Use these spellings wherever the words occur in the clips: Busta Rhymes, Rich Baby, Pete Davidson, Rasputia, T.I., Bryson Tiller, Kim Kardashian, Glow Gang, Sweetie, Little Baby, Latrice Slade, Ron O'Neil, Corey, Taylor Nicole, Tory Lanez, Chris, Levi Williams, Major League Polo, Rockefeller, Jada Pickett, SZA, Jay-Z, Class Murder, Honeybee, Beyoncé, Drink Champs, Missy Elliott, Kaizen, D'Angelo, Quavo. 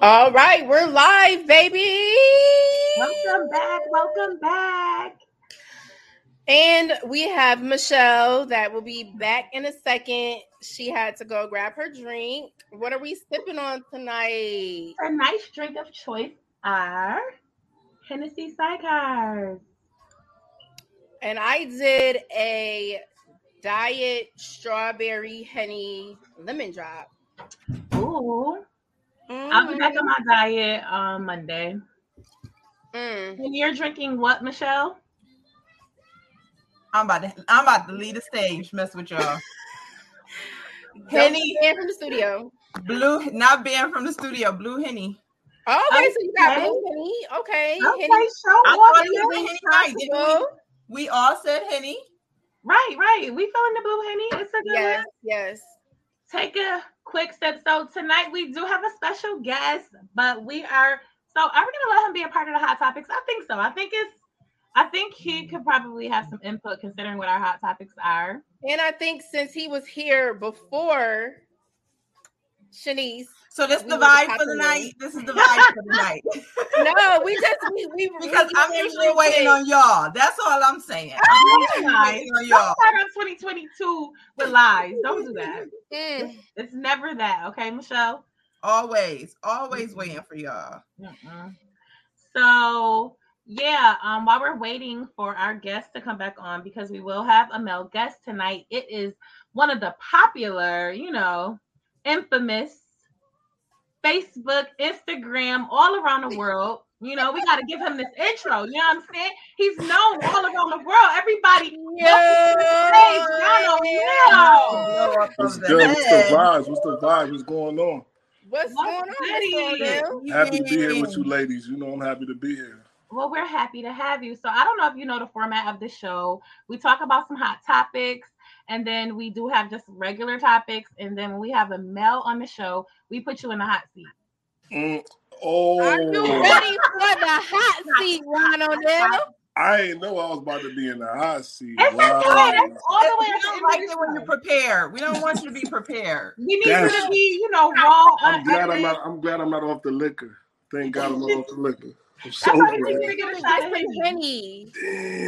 All right, we're live, baby. Welcome back. Welcome back. And we have Michelle that will be back in a second. She had to go grab her drink. What are we sipping on tonight? Her nice drink of choice are Hennessy sidecars. And I did a diet strawberry Henny lemon drop. Ooh. Mm-hmm. I'll be back on my diet on Monday. Mm. And you're drinking what, Michelle? I'm about to leave the stage, mess with y'all. Henny from the studio. Blue, not banned from the studio. Blue Henny. Oh, okay, so you got Blue Henny. Okay. Henny. So we all said Henny. Right. We feeling the Blue Henny. It's a good one. Yes. Take a quick sip. So tonight we do have a special guest, but are we gonna let him be a part of the Hot Topics? I think so. I think he could probably have some input considering what our hot topics are. And I think since he was here before Shanice. So this is the vibe for the night. No, we because I'm usually waiting on y'all. That's all I'm saying. Waiting on y'all. Don't start up 2022 with lies. Don't do that. It's never that. Okay, Michelle? Always waiting for y'all. So... yeah, while we're waiting for our guest to come back on, because we will have a male guest tonight, it is one of the popular, infamous Facebook, Instagram, all around the world. We got to give him this intro. You know what I'm saying? He's known all around the world. Everybody knows his name. What's good? What's the vibe? What's going on? What's going on? Happy to be here with you ladies. I'm happy to be here. Well, we're happy to have you. So I don't know if you know the format of the show. We talk about some hot topics, and then we do have just regular topics. And then when we have a male on the show, we put you in the hot seat. Are you ready for the hot seat, Ron O'Neil? I ain't know I was about to be in the hot seat. It's okay. That's all the way. We don't like it when you're prepared. We don't want you to be prepared. We need you to be, raw. I'm glad I'm not off the liquor. Thank God I'm not off the liquor. Damn,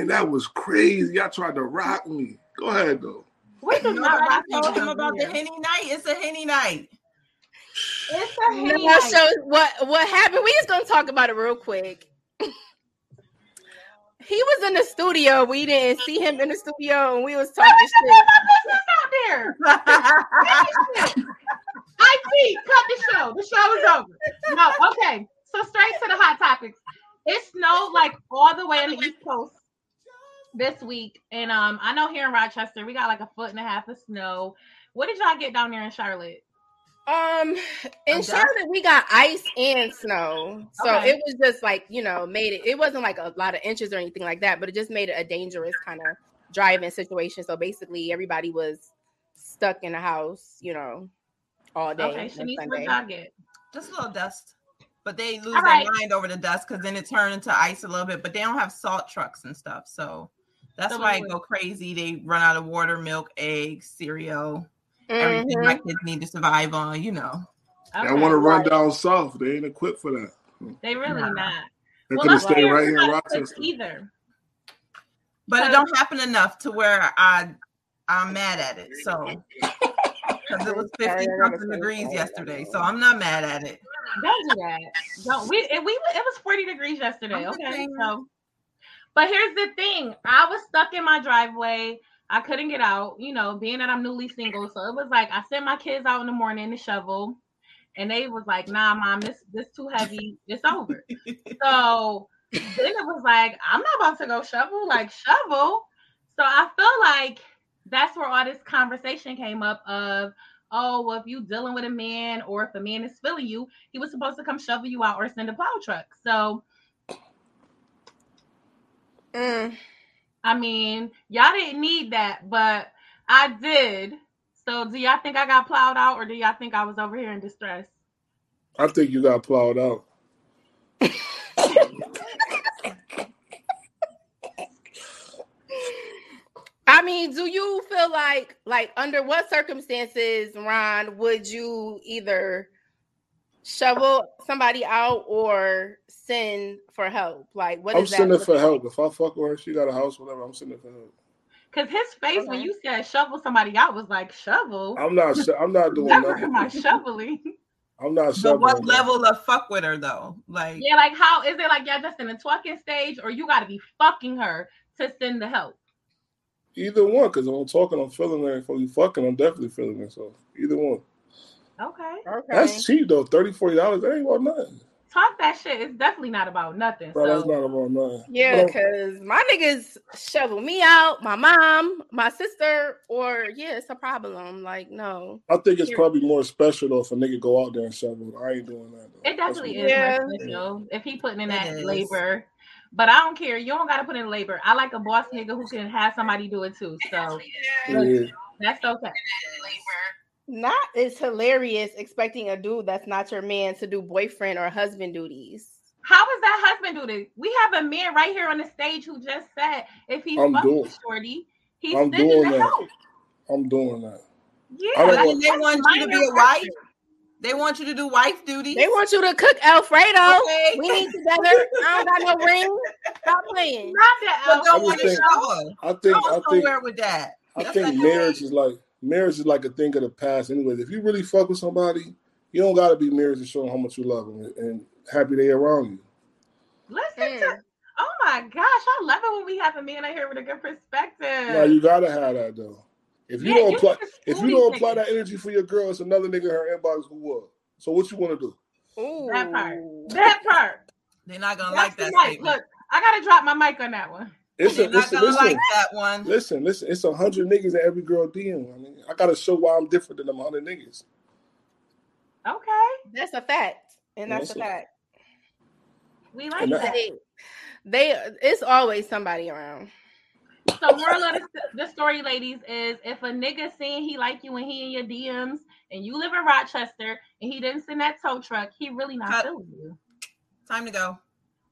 that was crazy. Y'all tried to rock me. Go ahead, though. We do not rock him about the Henny night. It's a Henny night. It's a Henny night. So what happened? We just going to talk about it real quick. He was in the studio. We didn't see him in the studio, and we was talking shit. My business out there. IT, cut the show. The show is over. No, okay. So straight to the hot topics. It snowed all the way on the East Coast this week. And I know here in Rochester, we got 1.5 foot of snow. What did y'all get down there in Charlotte? Charlotte, we got ice and snow. So it was just it wasn't a lot of inches or anything like that, but it just made it a dangerous kind of driving situation. So basically everybody was stuck in the house, all day. Okay, Shanice, what y'all get? Just a little dust. But they lose their mind over the dust because then it turned into ice a little bit. But they don't have salt trucks and stuff. So that's why it go crazy. They run out of water, milk, eggs, cereal, everything my kids need to survive on, Okay. They want to run down south. They ain't equipped for that. They really not. They're going to stay right here in Rochester. Either. But it don't happen enough to where I'm mad at it. So... because it was 50-something degrees yesterday, so I'm not mad at it. Don't do that. Don't. It was 40 degrees yesterday. Okay, so. But here's the thing. I was stuck in my driveway. I couldn't get out, being that I'm newly single. So it was I sent my kids out in the morning to shovel, and they was like, nah, Mom, this too heavy. It's over. So then it was I'm not about to go shovel. Shovel. So I feel like that's where all this conversation came up of, if you dealing with a man or if a man is feeling you, he was supposed to come shovel you out or send a plow truck. So, y'all didn't need that, but I did. So do y'all think I got plowed out or do y'all think I was over here in distress? I think you got plowed out. Do you feel like under what circumstances, Ron, would you either shovel somebody out or send for help? Like, what is that? I'm sending for help. If I fuck with her, she got a house, whatever, I'm sending for help. Cause his face when you said shovel somebody out was like shovel. I'm not doing nothing. I'm not shoveling. I'm not shoveling. But what level of fuck with her though? Like, yeah, like how is it? Like y'all just in a talking stage, or you got to be fucking her to send the help? Either one, because if I'm talking, I'm feeling her. If I'm fucking, I'm definitely feeling her. So either one. Okay. That's cheap though. $30-$40. That ain't about nothing. Talk that shit. It's definitely not about nothing. Bro, so. That's not about nothing. Yeah, because my niggas shovel me out, my mom, my sister, or yeah, it's a problem. Like, no. I think it's probably more special though if a nigga go out there and shovel. I ain't doing that. Though. It definitely is more special if he putting in that labor. But I don't care. You don't got to put in labor. I like a boss nigga who can have somebody do it too. So that's okay. Not is hilarious expecting a dude that's not your man to do boyfriend or husband duties. How is that husband duty? We have a man right here on the stage who just said if he's fucking shorty, he's sending the help. I'm doing that. Yeah, they want you to be a wife. They want you to do wife duty. They want you to cook Alfredo. Okay. We need together. I don't got no ring. Stop playing. Not that Alfredo. I think with that. I think marriage is like a thing of the past. Anyways, if you really fuck with somebody, you don't gotta be married to show them how much you love them and happy they around you. Oh my gosh, I love it when we have a man out here with a good perspective. No, you gotta have that though. If you don't apply that energy for your girl, it's another nigga in her inbox who will. So what you wanna do? Ooh. That part. They're not gonna like that. Look, I gotta drop my mic on that one. Listen, it's 100 niggas in every girl DM. I mean, I gotta show why I'm different than them 100 niggas. Okay, that's a fact, and that's a fact. We like that. It's always somebody around. So, moral of the story, ladies, is if a nigga saying he like you and he in your DMs, and you live in Rochester, and he didn't send that tow truck, he really not feeling you. Time to go.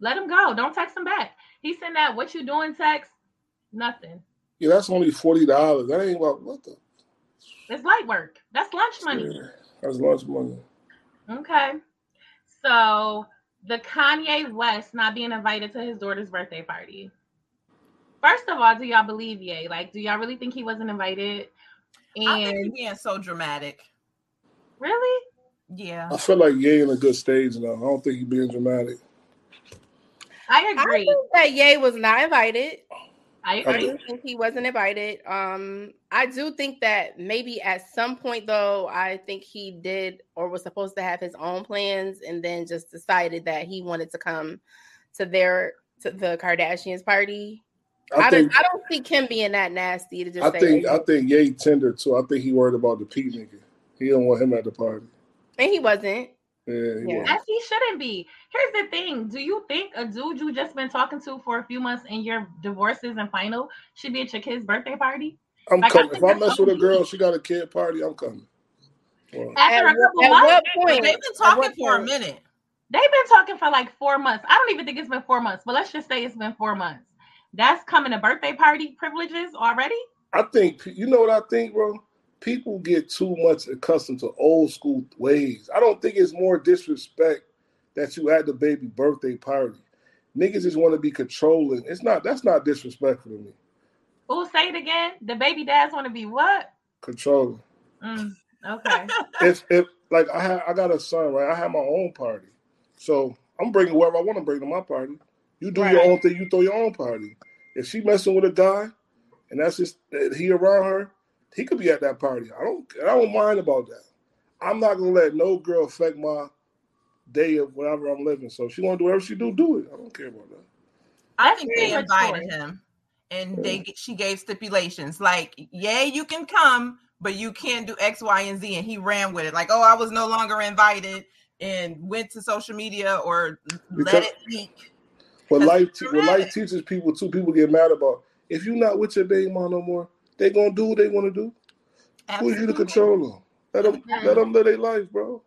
Let him go. Don't text him back. He sent that what you doing text, nothing. Yeah, that's only $40. That ain't about what the. It's light work. That's lunch money. Yeah, that's lunch money. Okay, so the Kanye West not being invited to his daughter's birthday party. First of all, do y'all believe Ye? Like, do y'all really think he wasn't invited? And I think he being so dramatic. Really? Yeah. I feel like Ye in a good stage now. I don't think he being dramatic. I agree. I think that Ye was not invited. I agree. I think he wasn't invited. I do think that maybe at some point, though, I think he did or was supposed to have his own plans and then just decided that he wanted to come to the Kardashians party. I don't think him being that nasty to just I think Ye tendered too. I think he worried about the Pete nigga. He didn't want him at the party. And he wasn't. Yeah. As he shouldn't be. Here's the thing. Do you think a dude you just been talking to for a few months and your divorce isn't final should be at your kid's birthday party? I'm coming. If I mess with a girl, she got a kid party, I'm coming. Wow. After a couple months, they've been talking for a minute. They've been talking for like 4 months. I don't even think it's been 4 months, but let's just say it's been 4 months. That's coming to birthday party privileges already? I think, you know what I think, bro? People get too much accustomed to old school ways. I don't think it's more disrespect that you at the baby birthday party. Niggas just want to be controlling. That's not disrespectful to me. Oh, say it again. The baby dads want to be what? Controlling. Okay. If like I got a son, right? I have my own party. So I'm bringing whoever I want to bring to my party. You do your own thing, you throw your own party. If she messing with a guy and that's just he around her, he could be at that party. I don't mind about that. I'm not gonna let no girl affect my day of whatever I'm living. So if she wanna do whatever she do it. I don't care about that. I think they invited him, and she gave stipulations like, "Yeah, you can come, but you can't do X, Y, and Z." And he ran with it like, "Oh, I was no longer invited," and went to social media or let it leak. But life teaches people too. People get mad about if you're not with your baby mom no more. They gonna do what they want to do. Absolutely. Who are you to control them? Let them live their life, bro.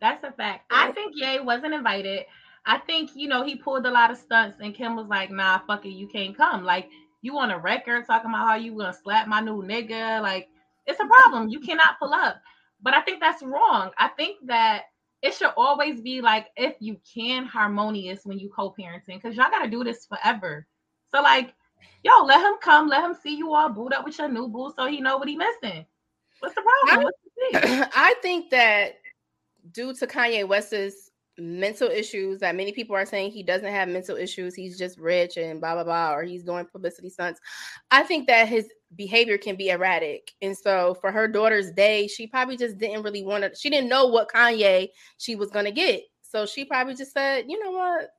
That's a fact. Yeah. I think Ye wasn't invited. I think he pulled a lot of stunts, and Kim was like, "Nah, fuck it, you can't come." Like you on a record talking about how you gonna slap my new nigga. Like it's a problem. You cannot pull up. But I think that's wrong. I think that it should always be like, if you can, harmonious when you co-parenting, because y'all got to do this forever. So like, yo, let him come, let him see you all booed up with your new boo so he know what he missing. What's the problem? I think that due to Kanye West's mental issues, that many people are saying he doesn't have mental issues, he's just rich and blah, blah, blah, or he's doing publicity stunts. I think that his behavior can be erratic. And so for her daughter's day, she probably just didn't really want to, she didn't know what Kanye she was going to get. So she probably just said, you know what?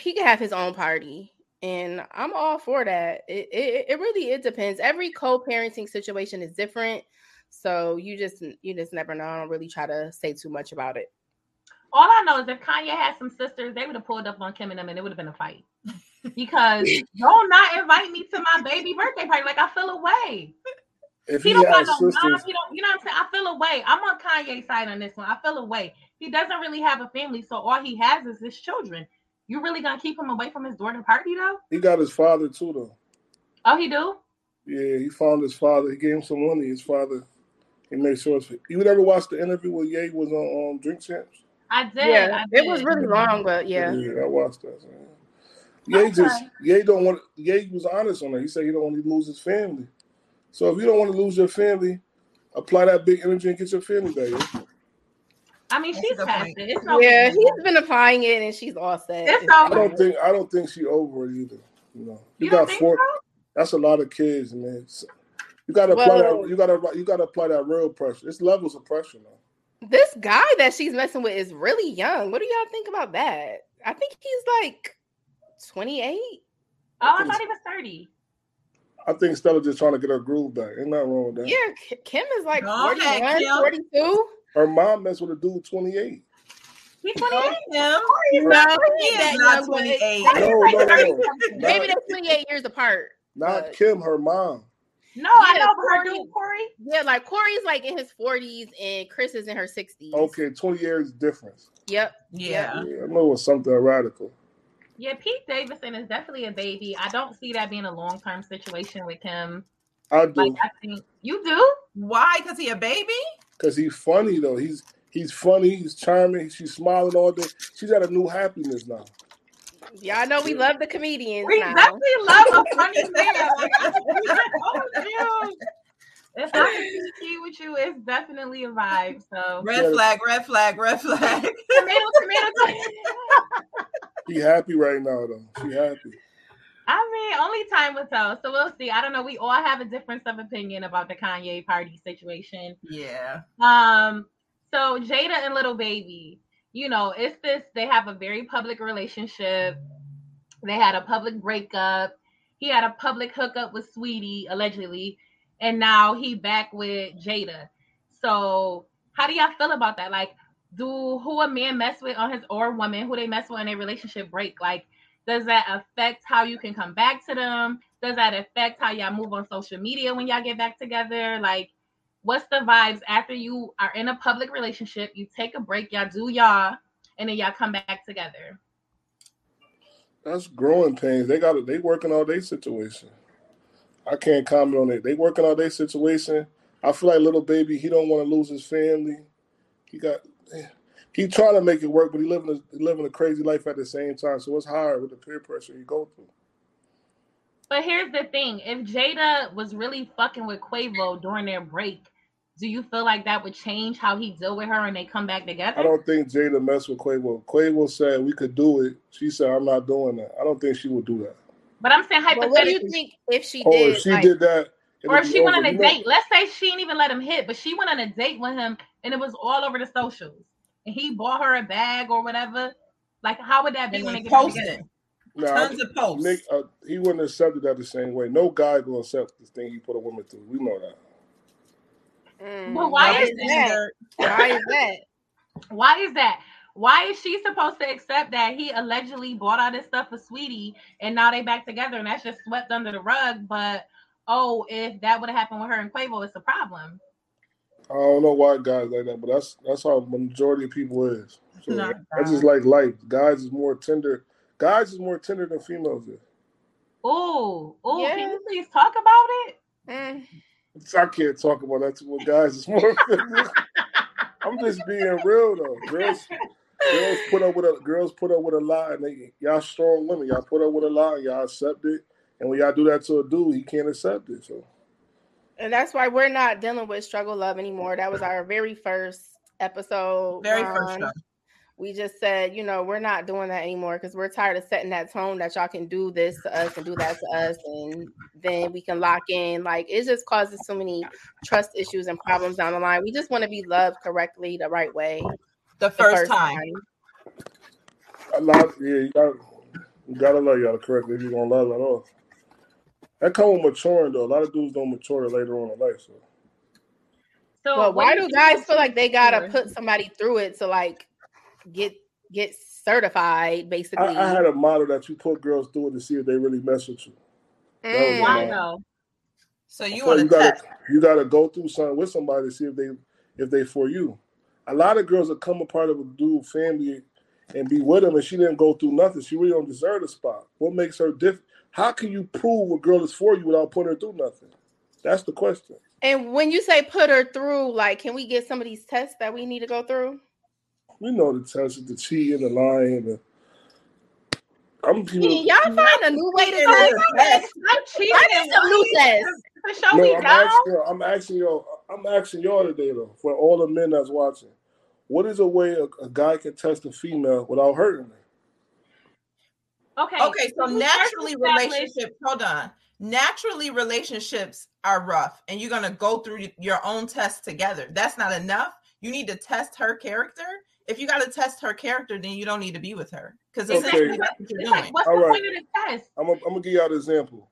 He can have his own party. And I'm all for that. It really depends. Every co-parenting situation is different. So you just never know. I don't really try to say too much about it. All I know is if Kanye had some sisters, they would have pulled up on Kim and them and it would have been a fight. Because don't not invite me to my baby birthday party. Like, I feel away. If he don't got no sisters, mom. He don't, you know what I'm saying? I feel away. I'm on Kanye's side on this one. I feel away. He doesn't really have a family. So all he has is his children. You really gonna keep him away from his daughter party though? He got his father too though. Oh, he do? Yeah, he found his father. He gave him some money. His father, he made sure. You would ever watch the interview where Ye was on Drink Champs? I did. Yeah, I did. It was really long, but yeah, I watched that. Ye okay. Ye was honest on that. He said he don't want to lose his family. So if you don't want to lose your family, apply that big energy and get your family back. I mean, she's past it. It's no he's been applying it, and she's all set. It's over. I don't think she's over it either. You know, you got four. So? That's a lot of kids, man. So you got to apply that. You got to apply that real pressure. It's levels of pressure, man. This guy that she's messing with is really young. What do y'all think about that? I think he's like 28. Oh, I thought he was 30. I think Stella just trying to get her groove back. Ain't nothing wrong with that. Yeah, Kim is like 41, 42. Her mom messed with a dude 28. He's 28 now. He's not 28. No. Maybe they're 28 years apart. Not Kim, her mom. No, yeah, I know Corey, her dude, Corey. Yeah, like Corey's like in his 40s and Chris is in her 60s. Okay, 20 years difference. Yep. Yeah. I know it was something radical. Yeah, Pete Davidson is definitely a baby. I don't see that being a long-term situation with him. I do. Like, I think you do? Why? Because he a baby? Because he's funny, though. He's funny. He's charming. She's smiling all day. She's at a new happiness now. Y'all know we love the comedians. We definitely love a funny man. Like, if I can see with you, it's definitely a vibe. So red flag. Tomato. She happy right now, though. She happy. I mean, only time will tell. So we'll see. I don't know. We all have a difference of opinion about the Kanye party situation. Yeah. So Jada and Little Baby, you know, it's this, they have a very public relationship. They had a public breakup. He had a public hookup with Sweetie, allegedly. And now he back with Jada. So how do y'all feel about that? Like, who a man mess with on his, or woman, who they mess with in a relationship break? Like, does that affect how you can come back to them? Does that affect how y'all move on social media when y'all get back together? Like, what's the vibes after you are in a public relationship, you take a break, y'all do y'all, and then y'all come back together? That's growing pains. They working on their situation. I can't comment on it. They working on their situation. I feel like Little Baby, he don't want to lose his family. He trying to make it work, but he living a crazy life at the same time. So it's hard with the peer pressure you go through. But here's the thing. If Jada was really fucking with Quavo during their break, do you feel like that would change how he deal with her and they come back together? I don't think Jada messed with Quavo. Quavo said we could do it. She said, I'm not doing that. I don't think she would do that. But I'm saying hypothetically. Well, what do you think if she did? If she did that. Or if she went on a date. Let's say she didn't even let him hit, but she went on a date with him and it was all over the socials. And he bought her a bag or whatever. Like, how would that be when they get together? Tons of posts. Nick, he wouldn't accept it that the same way. No guy gonna accept this thing he put a woman through. We know that. Well, why is that? Why is she supposed to accept that he allegedly bought all this stuff for Sweetie and now they back together and that's just swept under the rug? But if that would have happened with her and Quavo, it's a problem. I don't know why guys like that, but that's how the majority of people is. So that's just like life. Guys is more tender than females is. Oh, yeah. Can you please talk about it? I can't talk about that. Well, guys is more. I'm just being real though. Girls put up with a lie, and they, y'all strong women. Y'all put up with a lie, and y'all accept it. And when y'all do that to a dude, he can't accept it. So, and that's why we're not dealing with struggle love anymore. That was our very first episode. Very first. We just said, we're not doing that anymore because we're tired of setting that tone that y'all can do this to us and do that to us, and then we can lock in. Like, it just causes so many trust issues and problems down the line. We just want to be loved correctly, the right way, the first time. You gotta love y'all correctly if you're gonna love at all. That comes with maturing, though. A lot of dudes don't mature later on in life, so. Well, why do guys feel like they gotta put somebody through it to like? Get certified, basically. I had a model that you put girls through it to see if they really mess with you. I know. So you gotta go through something with somebody to see if they for you. A lot of girls that come a part of a dude family and be with him, and she didn't go through nothing. She really don't deserve the spot. What makes her different? How can you prove a girl is for you without putting her through nothing? That's the question. And when you say put her through, like, can we get some of these tests that we need to go through? We know the test, the cheating, the lying. Y'all find a new way to do this. I'm cheating. I need some new tests. I'm asking y'all today, though, for all the men that's watching. What is a way a guy can test a female without hurting her? Okay, so Naturally, relationships are rough, and you're going to go through your own tests together. That's not enough. You need to test her character. If you got to test her character, then you don't need to be with her. Because what's the point of the test? I'm going to give y'all an example.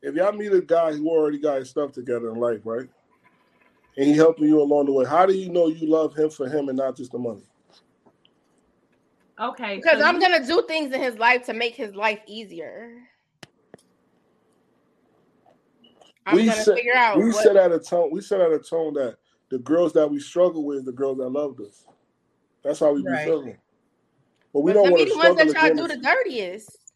If y'all meet a guy who already got his stuff together in life, right? And he helping you along the way, how do you know you love him for him and not just the money? Okay. Because I'm going to do things in his life to make his life easier. We set out a tone that the girls that we struggle with, the girls that loved us. That's how we be feeling. But we don't want to struggle. The ones that y'all do the dirtiest.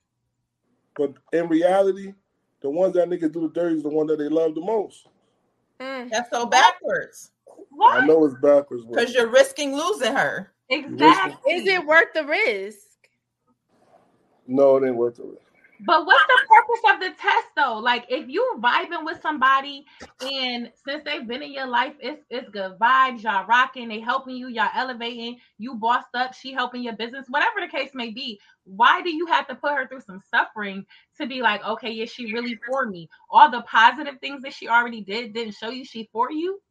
But in reality, the ones that niggas do the dirtiest, the one that they love the most. That's so backwards. What? I know it's backwards. Because you're risking losing her. Exactly. Is it worth the risk? No, it ain't worth the risk. But what's the purpose of the test, though? Like, if you vibing with somebody and since they've been in your life, it's good vibes, y'all rocking, they helping you, y'all elevating, you bossed up, she helping your business, whatever the case may be, why do you have to put her through some suffering to be like, okay, is she really for me? All the positive things that she already did didn't show you she for you?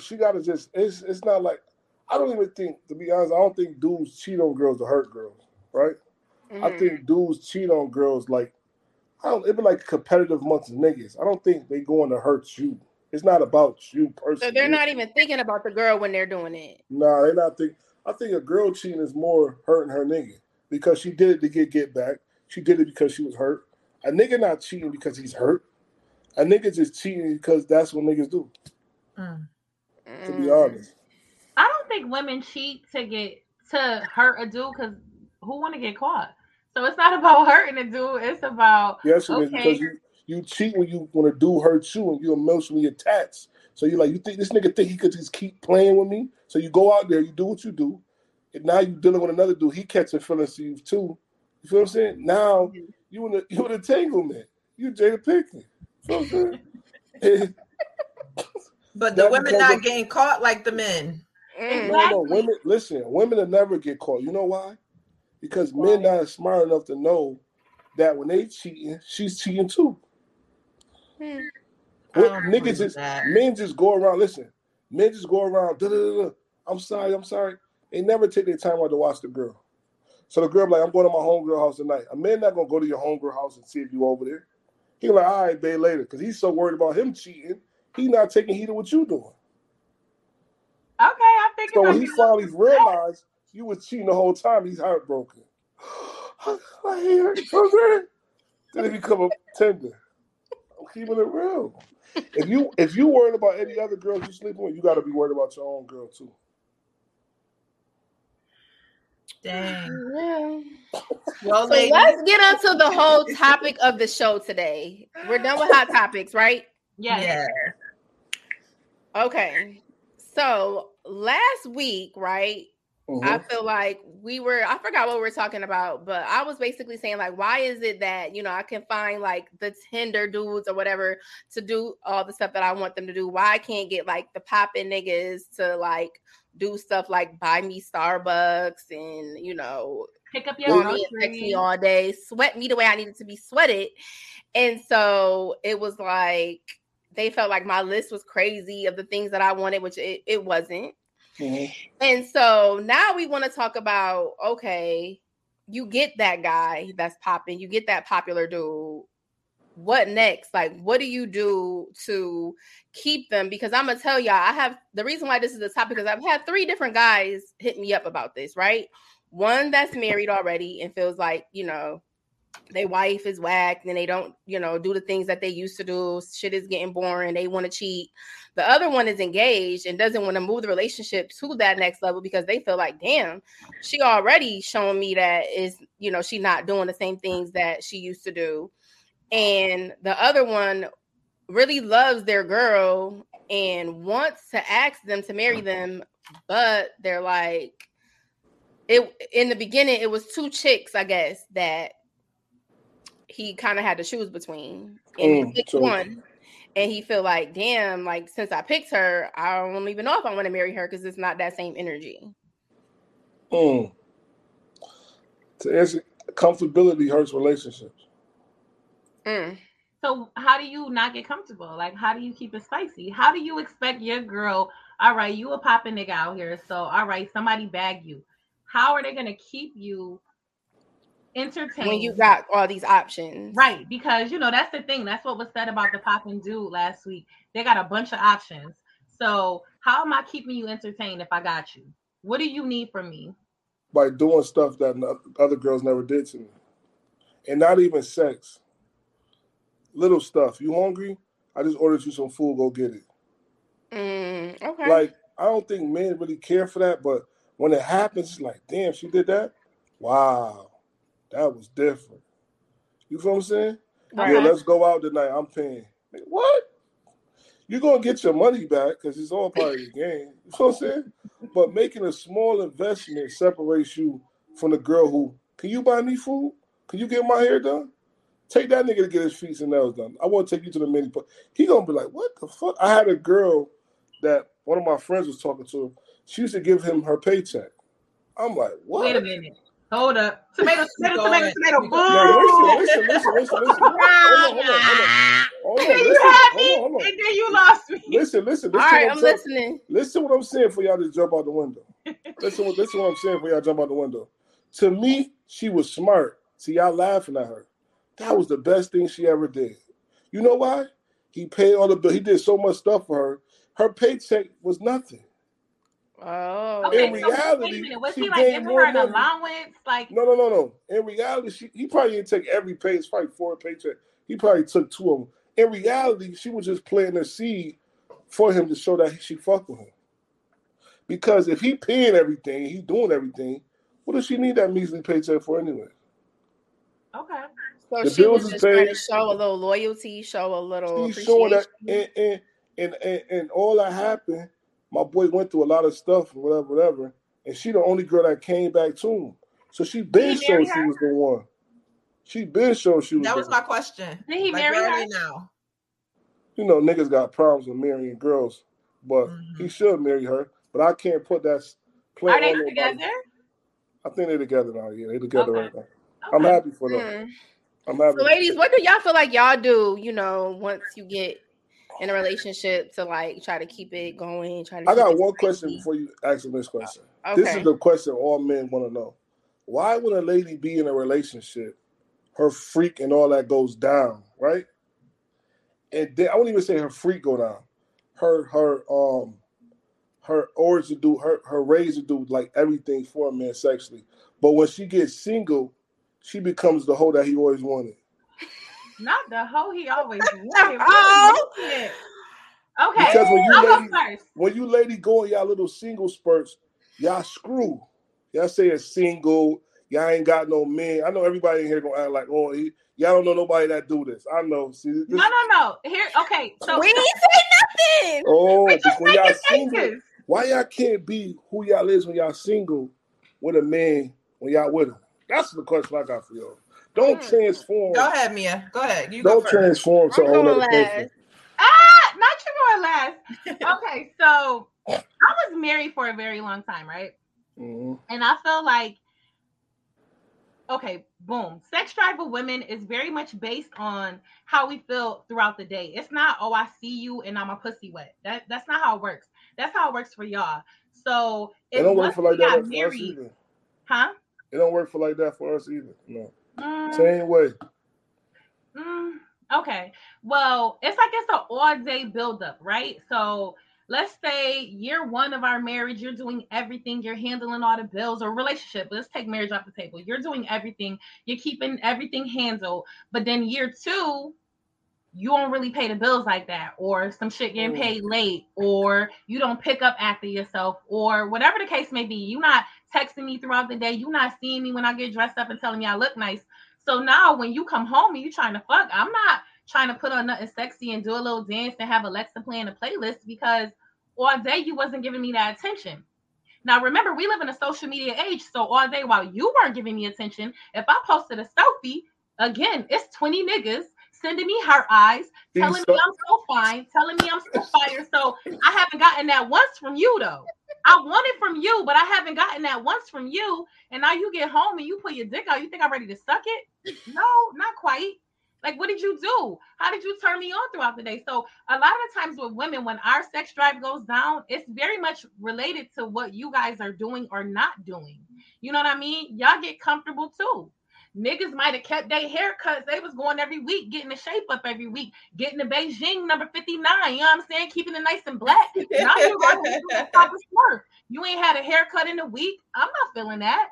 She got to just, it's not like, I don't even think, to be honest, I don't think dudes cheat on girls to hurt girls, right? Mm-hmm. I think dudes cheat on girls it'd be like competitive amongst niggas. I don't think they going to hurt you. It's not about you personally. So they're not even thinking about the girl when they're doing it. Nah, they're not thinking. I think a girl cheating is more hurting her nigga because she did it to get back. She did it because she was hurt. A nigga not cheating because he's hurt. A nigga just cheating because that's what niggas do. Mm-hmm. To be honest. I don't think women cheat to hurt a dude because who want to get caught? So it's not about hurting a dude. It's about because you cheat when you want to do hurt you and you emotionally attached. So you're like, you think this nigga think he could just keep playing with me? So you go out there, you do what you do, and now you're dealing with another dude. He catching feelings to you too. You feel what I'm saying? Now you in a entanglement. You Jada Pickett. You feel what I'm saying? But the women not getting caught like the men. No. Women will never get caught. You know why? Because men not smart enough to know that when they cheating, she's cheating too. Men just go around. Da-da-da-da. I'm sorry. They never take their time out to watch the girl. So the girl be like, I'm going to my homegirl house tonight. A man not gonna go to your homegirl house and see if you over there. He like, all right, babe, later, because he's so worried about him cheating. He not taking heed of what you doing. Okay, I'm thinking. So when he finally realized you was cheating the whole time, he's heartbroken. I hate her. Then it become a tender. I'm keeping it real. If you worried about any other girls you sleep with, you got to be worried about your own girl too. Dang. Well, so let's get onto the whole topic of the show today. We're done with hot topics, right? Yeah. Okay. So last week, right? Mm-hmm. I feel like I forgot what we were talking about, but I was basically saying, like, why is it that, you know, I can find like the Tinder dudes or whatever to do all the stuff that I want them to do? Why I can't get like the poppin' niggas to like do stuff like buy me Starbucks and, you know, pick up your groceries, text me all day, sweat me the way I needed to be sweated. And so it was like they felt like my list was crazy of the things that I wanted, which it wasn't. Mm-hmm. And so now we want to talk about, okay, you get that guy that's popping, you get that popular dude. What next? Like, what do you do to keep them? Because I'm gonna tell y'all, the reason why this is the topic is I've had 3 different guys hit me up about this, right? One that's married already and feels like, you know, their wife is whacked and they don't, you know, do the things that they used to do. Shit is getting boring. They want to cheat. The other one is engaged and doesn't want to move the relationship to that next level because they feel like, damn, she already shown me that is, you know, she not doing the same things that she used to do. And the other one really loves their girl and wants to ask them to marry them, but they're like, in the beginning, it was 2 chicks, I guess, that he kind of had to choose between, and he picked one, and he feel like, damn, like, since I picked her, I don't even know if I want to marry her because it's not that same energy. To answer, comfortability hurts relationships. So how do you not get comfortable? Like, how do you keep it spicy? How do you expect your girl, all right, you a poppin' nigga out here, so all right, somebody bag you. How are they going to keep you entertained when you got all these options? Right, because, you know, that's the thing. That's what was said about the poppin' dude last week. They got a bunch of options. So how am I keeping you entertained if I got you? What do you need from me? By doing stuff that other girls never did to me. And not even sex. Little stuff. You hungry? I just ordered you some food. Go get it. Okay. Like, I don't think men really care for that, but when it happens, it's like, damn, she did that? Wow. That was different. You feel what I'm saying? Right. Yeah, let's go out tonight. I'm paying. Like, what? You're going to get your money back because it's all part of the game. You feel what I'm saying? But making a small investment separates you from the girl who, can you buy me food? Can you get my hair done? Take that nigga to get his feet and nails done. I want to take you to the mini park. He going to be like, what the fuck? I had a girl that one of my friends was talking to. She used to give him her paycheck. I'm like, what? Wait a minute. Hold up. Tomato. Boom. No, listen. Hold on. You had me, and then you lost me. Listen. All right, I'm listening. Listen what I'm saying for y'all to jump out the window. Listen what I'm saying for y'all jump out the window. To me, she was smart. See, y'all laughing at her. That was the best thing she ever did. You know why? He paid all the bills. He did so much stuff for her. Her paycheck was nothing. Oh. Okay, in reality, so was she like gave giving her an allowance? Like, no. In reality, he probably didn't take every pay. It's probably 4 paychecks. He probably took 2 of them. In reality, she was just planting a seed for him to show that she fucked with him. Because if he paying everything, he doing everything, what does she need that measly paycheck for anyway? Okay. So the she was just trying to show a little loyalty, show a little appreciation. That, and all that happened. My boy went through a lot of stuff, whatever, and she the only girl that came back to him. So she been shown she was the one. She been shown she was. That was my question. Did he marry her now? You know, niggas got problems with marrying girls, but he should marry her. But I can't put that. Are they together? I think they're together now. Yeah, they're together right now. Okay. I'm happy for them. I'm happy. So, ladies, what do y'all feel like y'all do? You know, once you get in a relationship to like try to keep it going. I got one question before you ask them this question. Okay. This is the question all men want to know. Why would a lady be in a relationship, her freak and all that goes down, right? And then I won't even say her freak go down. Her urge to do, her rage to do like everything for a man sexually. But when she gets single, she becomes the hoe that he always wanted. Not the hoe he always wanted. Okay. Because when you lady go on y'all little single spurts, y'all screw. Y'all say it's single. Y'all ain't got no man. I know everybody in here gonna act like, oh, Y'all don't know nobody that do this. I know. See, this... No. Here, okay. So we didn't say nothing. Oh, we just when y'all single, why y'all can't be who y'all is when y'all single with a man when y'all with him? That's the question I got for y'all. Don't transform. Go ahead, Mia. Go ahead. You don't transform to another person. Ah, not you more last. Okay, so I was married for a very long time, right? Mm-hmm. And I feel like, okay, boom. Sex drive for women is very much based on how we feel throughout the day. It's not, oh, I see you and I'm a pussy wet. That's not how it works. That's how it works for y'all. So it don't work for like that for us either. Huh? It don't work for like that for us either. No. Same way. Okay. Well, it's like it's an all-day buildup, right? So let's say year one of our marriage, you're doing everything. You're handling all the bills or relationship. Let's take marriage off the table. You're doing everything. You're keeping everything handled. But then year two, you don't really pay the bills like that, or some shit getting paid late, or you don't pick up after yourself, or whatever the case may be. You're not texting me throughout the day. You're not seeing me when I get dressed up and telling me I look nice. So now when you come home and you trying to fuck, I'm not trying to put on nothing sexy and do a little dance and have Alexa playing a playlist, because all day you wasn't giving me that attention. Now, remember, we live in a social media age. So all day while you weren't giving me attention, if I posted a selfie, again, it's 20 niggas sending me her eyes, telling me I'm so fine, telling me I'm so fire. So I haven't gotten that once from you, though. I want it from you, but I haven't gotten that once from you. And now you get home and you put your dick out. You think I'm ready to suck it? No, not quite. Like, what did you do? How did you turn me on throughout the day? So a lot of the times with women, when our sex drive goes down, it's very much related to what you guys are doing or not doing. You know what I mean? Y'all get comfortable too. Niggas might have kept their haircuts. They was going every week, getting the shape up every week, getting the Beijing number 59. You know what I'm saying? Keeping it nice and black. Now you're going to do the proper work. You ain't had a haircut in a week. I'm not feeling that.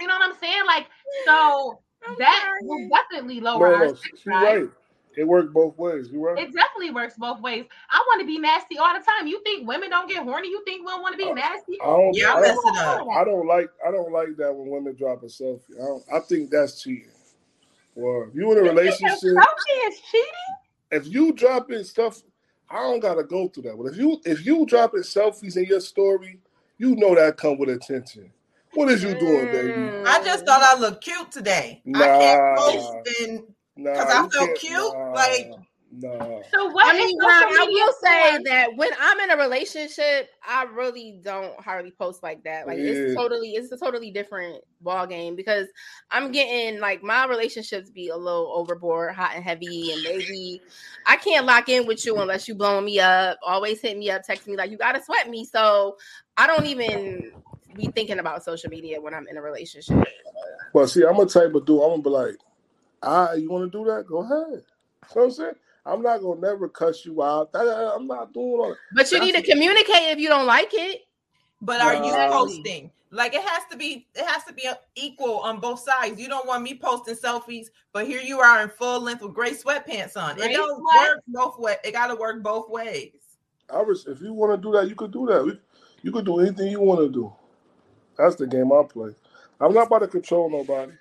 You know what I'm saying? Like, so... That will definitely lower our sex drive. Right. It works both ways. You're right. It definitely works both ways. I want to be nasty all the time. You think women don't get horny? You think women want to be nasty? I don't like that when women drop a selfie. I think that's cheating. Well, if you in a relationship, selfie is cheating. If you dropping stuff, I don't gotta go through that. But if you dropping selfies in your story, you know that come with attention. What is you doing, baby? I just thought I looked cute today. I can't post because I feel cute. So what? I will say that when I'm in a relationship, I really don't hardly post like that. Like it's a totally different ball game, because I'm getting like my relationships be a little overboard, hot and heavy, and maybe I can't lock in with you unless you blowing me up, always hit me up, text me like you gotta sweat me. So I don't even be thinking about social media when I'm in a relationship. Well, see, I'm a type of dude. I'm gonna be like, you want to do that? Go ahead. You know what I'm saying? I'm not gonna never cuss you out. I'm not doing all that. But you need to communicate if you don't like it. But are you posting? Like it has to be equal on both sides. You don't want me posting selfies, but here you are in full length with gray sweatpants on. It don't work both ways. It gotta work both ways. If you want to do that, you could do that. You could do anything you want to do. That's the game I play. I'm not about to control nobody.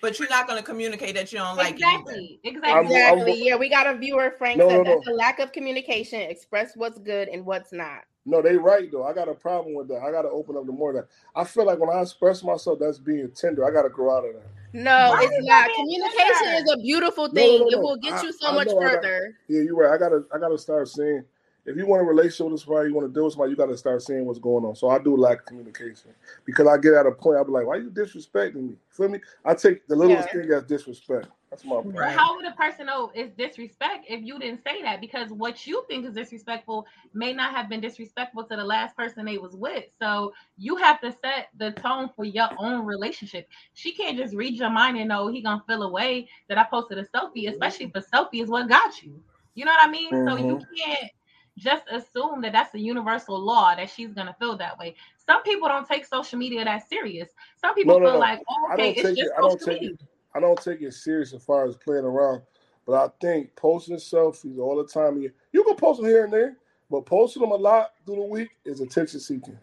But you're not going to communicate that you don't like it. Exactly. Yeah, we got a viewer, Frank, said that's a lack of communication. Express what's good and what's not. No, they right, though. I got a problem with that. I got to open up to more of that. I feel like when I express myself, that's being tender. I got to grow out of that. No, it's not. Communication is a beautiful thing. It will get you so much further. Yeah, you're right. I got to start saying... If you want to relate with somebody, you want to deal with somebody, you got to start seeing what's going on. So I do lack communication, because I get at a point, I'll be like, why are you disrespecting me? Feel me? I take the littlest thing as disrespect. That's my problem. How would a person know it's disrespect if you didn't say that? Because what you think is disrespectful may not have been disrespectful to the last person they was with. So you have to set the tone for your own relationship. She can't just read your mind and know he gonna feel a way that I posted a selfie, especially if a selfie is what got you. You know what I mean? Mm-hmm. So you can't just assume that that's a universal law that she's gonna feel that way. Some people don't take social media that serious. Some people feel like, oh, okay, it's just social media. I don't take it serious as far as playing around, but I think posting selfies all the time, you can post them here and there, but posting them a lot through the week is attention seeking.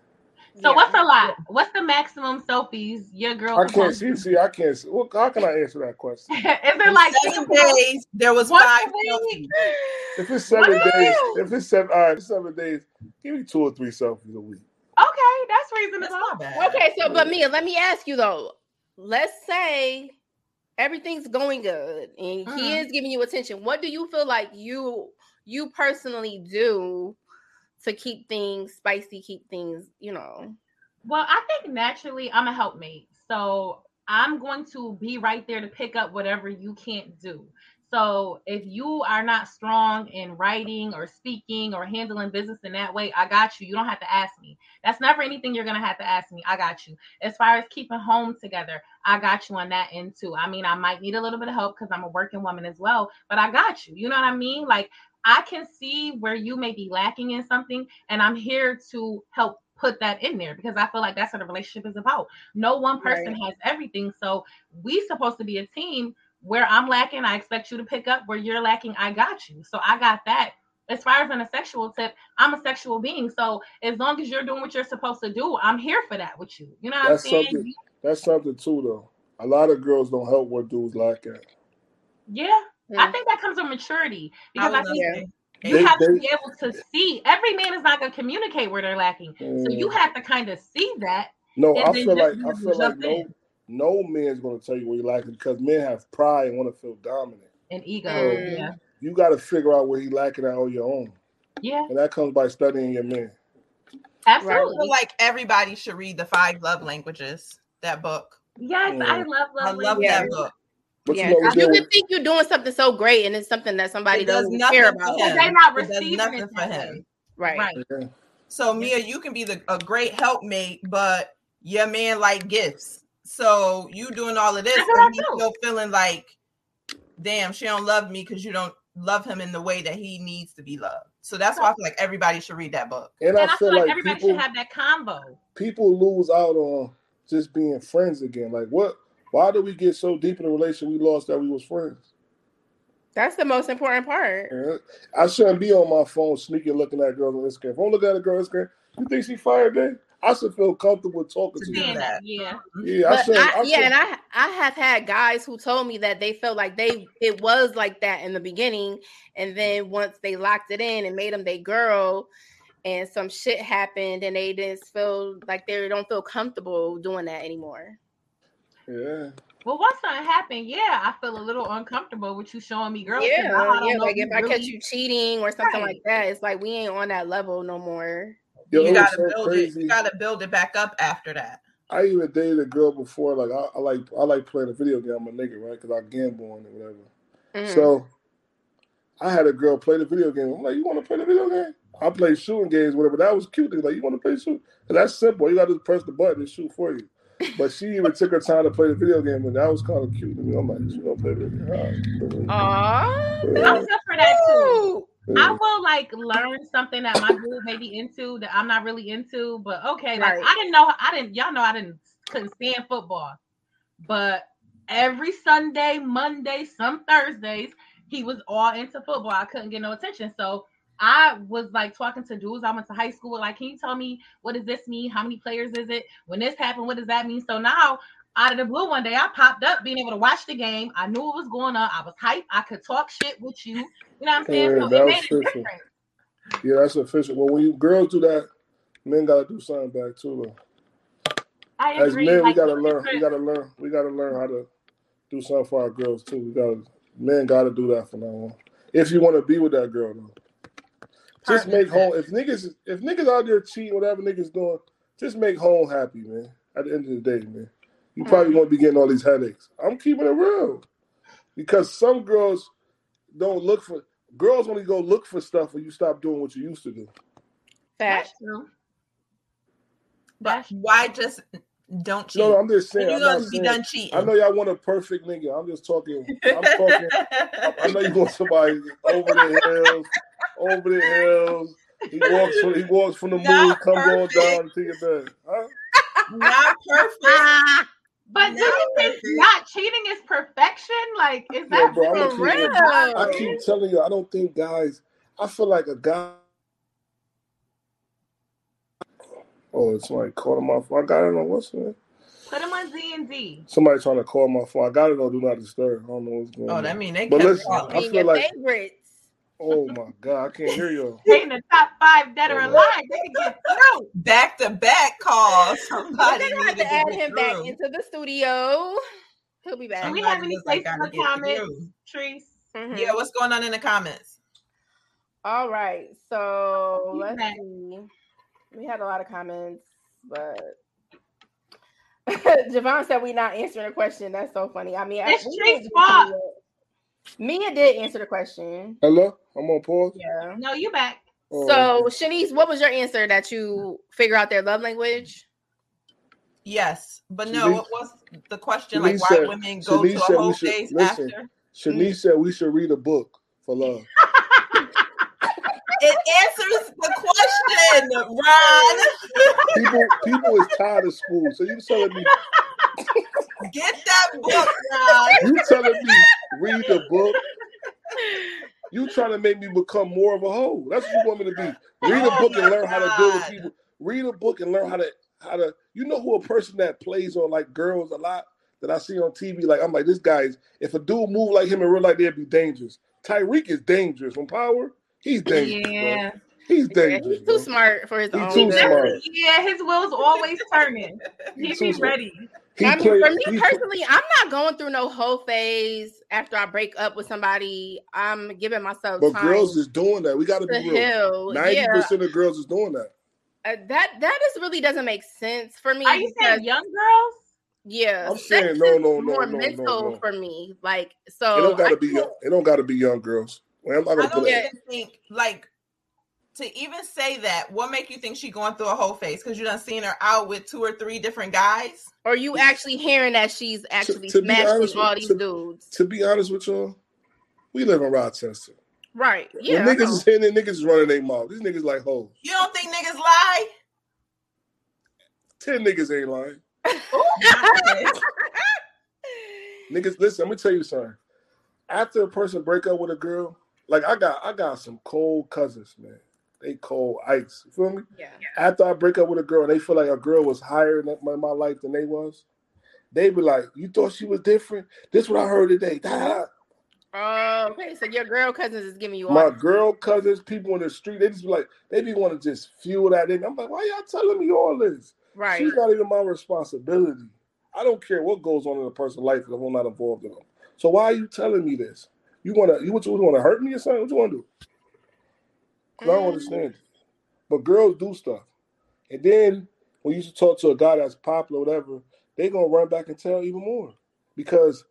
So what's a lot? What's the maximum selfies your girl? I can't see. Well, how can I answer that question? Is there like 7 days? There was 5. If it's 7 days, if it's 7 days, give me 2 or 3 selfies a week. Okay, that's reasonable. That's okay, so but Mia, let me ask you though. Let's say everything's going good and he is giving you attention. What do you feel like you personally do to keep things spicy, keep things, you know? Well, I think naturally I'm a helpmate. So I'm going to be right there to pick up whatever you can't do. So if you are not strong in writing or speaking or handling business in that way, I got you. You don't have to ask me. That's never anything you're going to have to ask me. I got you. As far as keeping home together, I got you on that end too. I mean, I might need a little bit of help because I'm a working woman as well, but I got you. You know what I mean? Like, I can see where you may be lacking in something, and I'm here to help put that in there because I feel like that's what a relationship is about. No one person has everything. So we supposed to be a team. Where I'm lacking, I expect you to pick up. Where you're lacking, I got you. So I got that. As far as on a sexual tip, I'm a sexual being. So as long as you're doing what you're supposed to do, I'm here for that with you. You know what I'm saying? That's something too, though. A lot of girls don't help what dudes lack at. Yeah. I think that comes with maturity. Because I think you have to be able to see. Every man is not going to communicate where they're lacking. So you have to kind of see that. No, I feel like no man's going to tell you what you like because men have pride and want to feel dominant. And ego. So you got to figure out where he lacking at on your own. Yeah. And that comes by studying your men. Absolutely. I feel like everybody should read the 5 Love Languages, that book. Yes, I love love languages. I love that book. You would think you're doing something so great and it's something that somebody doesn't care about. They're not receiving nothing for him. Right. Yeah. So Mia, you can be a great helpmate, but your man like gifts. So you doing all of this and he's still feeling like, damn, she don't love me because you don't love him in the way that he needs to be loved. So that's why I feel like everybody should read that book. And I feel like everybody should have that combo. People lose out on just being friends again. Like why did we get so deep in a relationship we lost that we was friends? That's the most important part. Yeah. I shouldn't be on my phone sneaking looking at girls on Instagram. If I'm looking at a girl on Instagram, you think she fired me? I should feel comfortable talking to you. Yeah. I have had guys who told me that they felt like it was like that in the beginning, and then once they locked it in and made them their girl, and some shit happened, and they just feel like they don't feel comfortable doing that anymore. Yeah. Well, once that happened, I feel a little uncomfortable with you showing me girls. Like if I catch you cheating or something like that, it's like we ain't on that level no more. You gotta build it. You gotta build it back up after that. I even dated a girl before. Like I like playing a video game. I'm a nigga, right? Because I gamble on it, whatever. Mm-hmm. So I had a girl play the video game. I'm like, you want to play the video game? I play shooting games, whatever. That was cute. They like, you want to play shoot? And that's simple. You gotta just press the button and shoot for you. But she even took her time to play the video game, and that was kind of cute to me. I'm like, she gonna play video game. I'm good for that too. I will learn something that my dude may be into that I'm not really into, but okay. Like I couldn't stand football, but every Sunday, Monday, some Thursdays, he was all into football. I couldn't get no attention. So I was talking to dudes I went to high school with, can you tell me what does this mean? How many players is it? When this happened, what does that mean? So now out of the blue one day, I popped up being able to watch the game. I knew what was going on. I was hyped. I could talk shit with you. You know what I'm saying? Yeah, so it made it different. Yeah, that's official. Well, when you girls do that, men gotta do something back too. I agree. As men, we gotta learn how to do something for our girls too. Men gotta do that from now on. If you wanna be with that girl though. Just make home. If niggas out there cheating, whatever niggas doing, just make home happy, man. At the end of the day, man. You probably won't be getting all these headaches. I'm keeping it real. Because some girls only go look for stuff when you stop doing what you used to do. That's true. But why just don't cheat? No, I'm just saying. You're going to be done cheating. I know y'all want a perfect nigga. I'm just talking. I know you want somebody over the hills. He walks from the moon, comes on down to your bed. Huh? Not perfect. But do you think not cheating is perfection? Like, is that for real? I keep telling you, I don't think guys. I feel like a guy. Oh, it's like calling my phone. I got it on what's it? Put them on Z and D. Somebody trying to call my phone. I got it on Do Not Disturb. I don't know what's going on. Oh, that mean they kept calling your favorites. Oh my God, I can't hear you. They in the top 5 dead or alive. They can get through. Back to back calls. Somebody they have to add him back into the studio. He'll be back. Do we have any place in the comments, Treece? Mm-hmm. Yeah, what's going on in the comments? All right, so let's see. We had a lot of comments, but Javon said we're not answering a question. That's so funny. I mean, it's Treece's fault. Mia did answer the question. Hello? I'm on pause. Yeah. No, you back. So, Shanice, what was your answer that you figure out their love language? Yes, but no, what was the question? Shanice like, why said, women go Shanice to a whole day's after? Shanice said we should read a book for love. It answers the question, Ron. People is tired of school, so you telling me... Get that book, Ron. You telling me read the book? You trying to make me become more of a hoe? That's what you want me to be. Read a book and learn how to deal with people. Read a book and learn how to. You know who a person that plays on like girls a lot that I see on TV? Like I'm like this guy is. If a dude move like him in real life, they'd be dangerous. Tyreek is dangerous on Power. He's dangerous. Yeah. Bro. He's dangerous. He's too smart for his own. Yeah, his will's always turning. He'd be ready. I mean, for me personally, I'm not going through no whole phase after I break up with somebody. I'm giving myself time. But girls is doing that. We got to be real. 90% of girls is doing that. That just really doesn't make sense for me. Are you saying young girls? Yeah. I'm saying no. More mental for me. Like, so. It don't got to be young girls. I'm not going to put it. Think, like, to even say that, what make you think she going through a whole phase? Because you done seen her out with 2 or 3 different guys? Or you actually hearing that she's actually smashing all these dudes? To be honest with y'all, we live in Rochester. Right, yeah. When niggas is hitting and niggas is running their mouth. These niggas like hoes. You don't think niggas lie? 10 niggas ain't lying. Niggas, listen, I'm going to tell you something. After a person break up with a girl, like I got some cold cousins, man. They cold ice. You feel me? Yeah. After I break up with a girl and they feel like a girl was higher in my life than they was, they be like, you thought she was different? This is what I heard today. Okay, so your girl cousins is giving you all. My girl cousins, people in the street, they just be like, they be want to just fuel that in. I'm like, why y'all telling me all this? Right. She's not even my responsibility. I don't care what goes on in a person's life if I'm not involved in them. So why are you telling me this? You want to hurt me or something? What you want to do? I don't understand it. But girls do stuff. And then when you talk to a guy that's popular or whatever, they're going to run back and tell even more. Because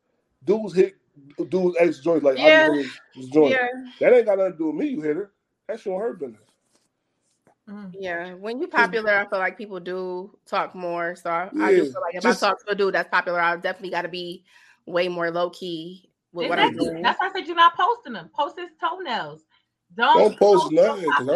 dudes ex joints like, yeah. I'm just joining. Yeah. That ain't got nothing to do with me, you hit her. That's your her business. Yeah. When you popular, I feel like people do talk more. So I just feel like if I talk to a dude that's popular, I definitely got to be way more low-key with what I'm doing. That's why I said you're not posting them. Post his toenails. Don't post nothing because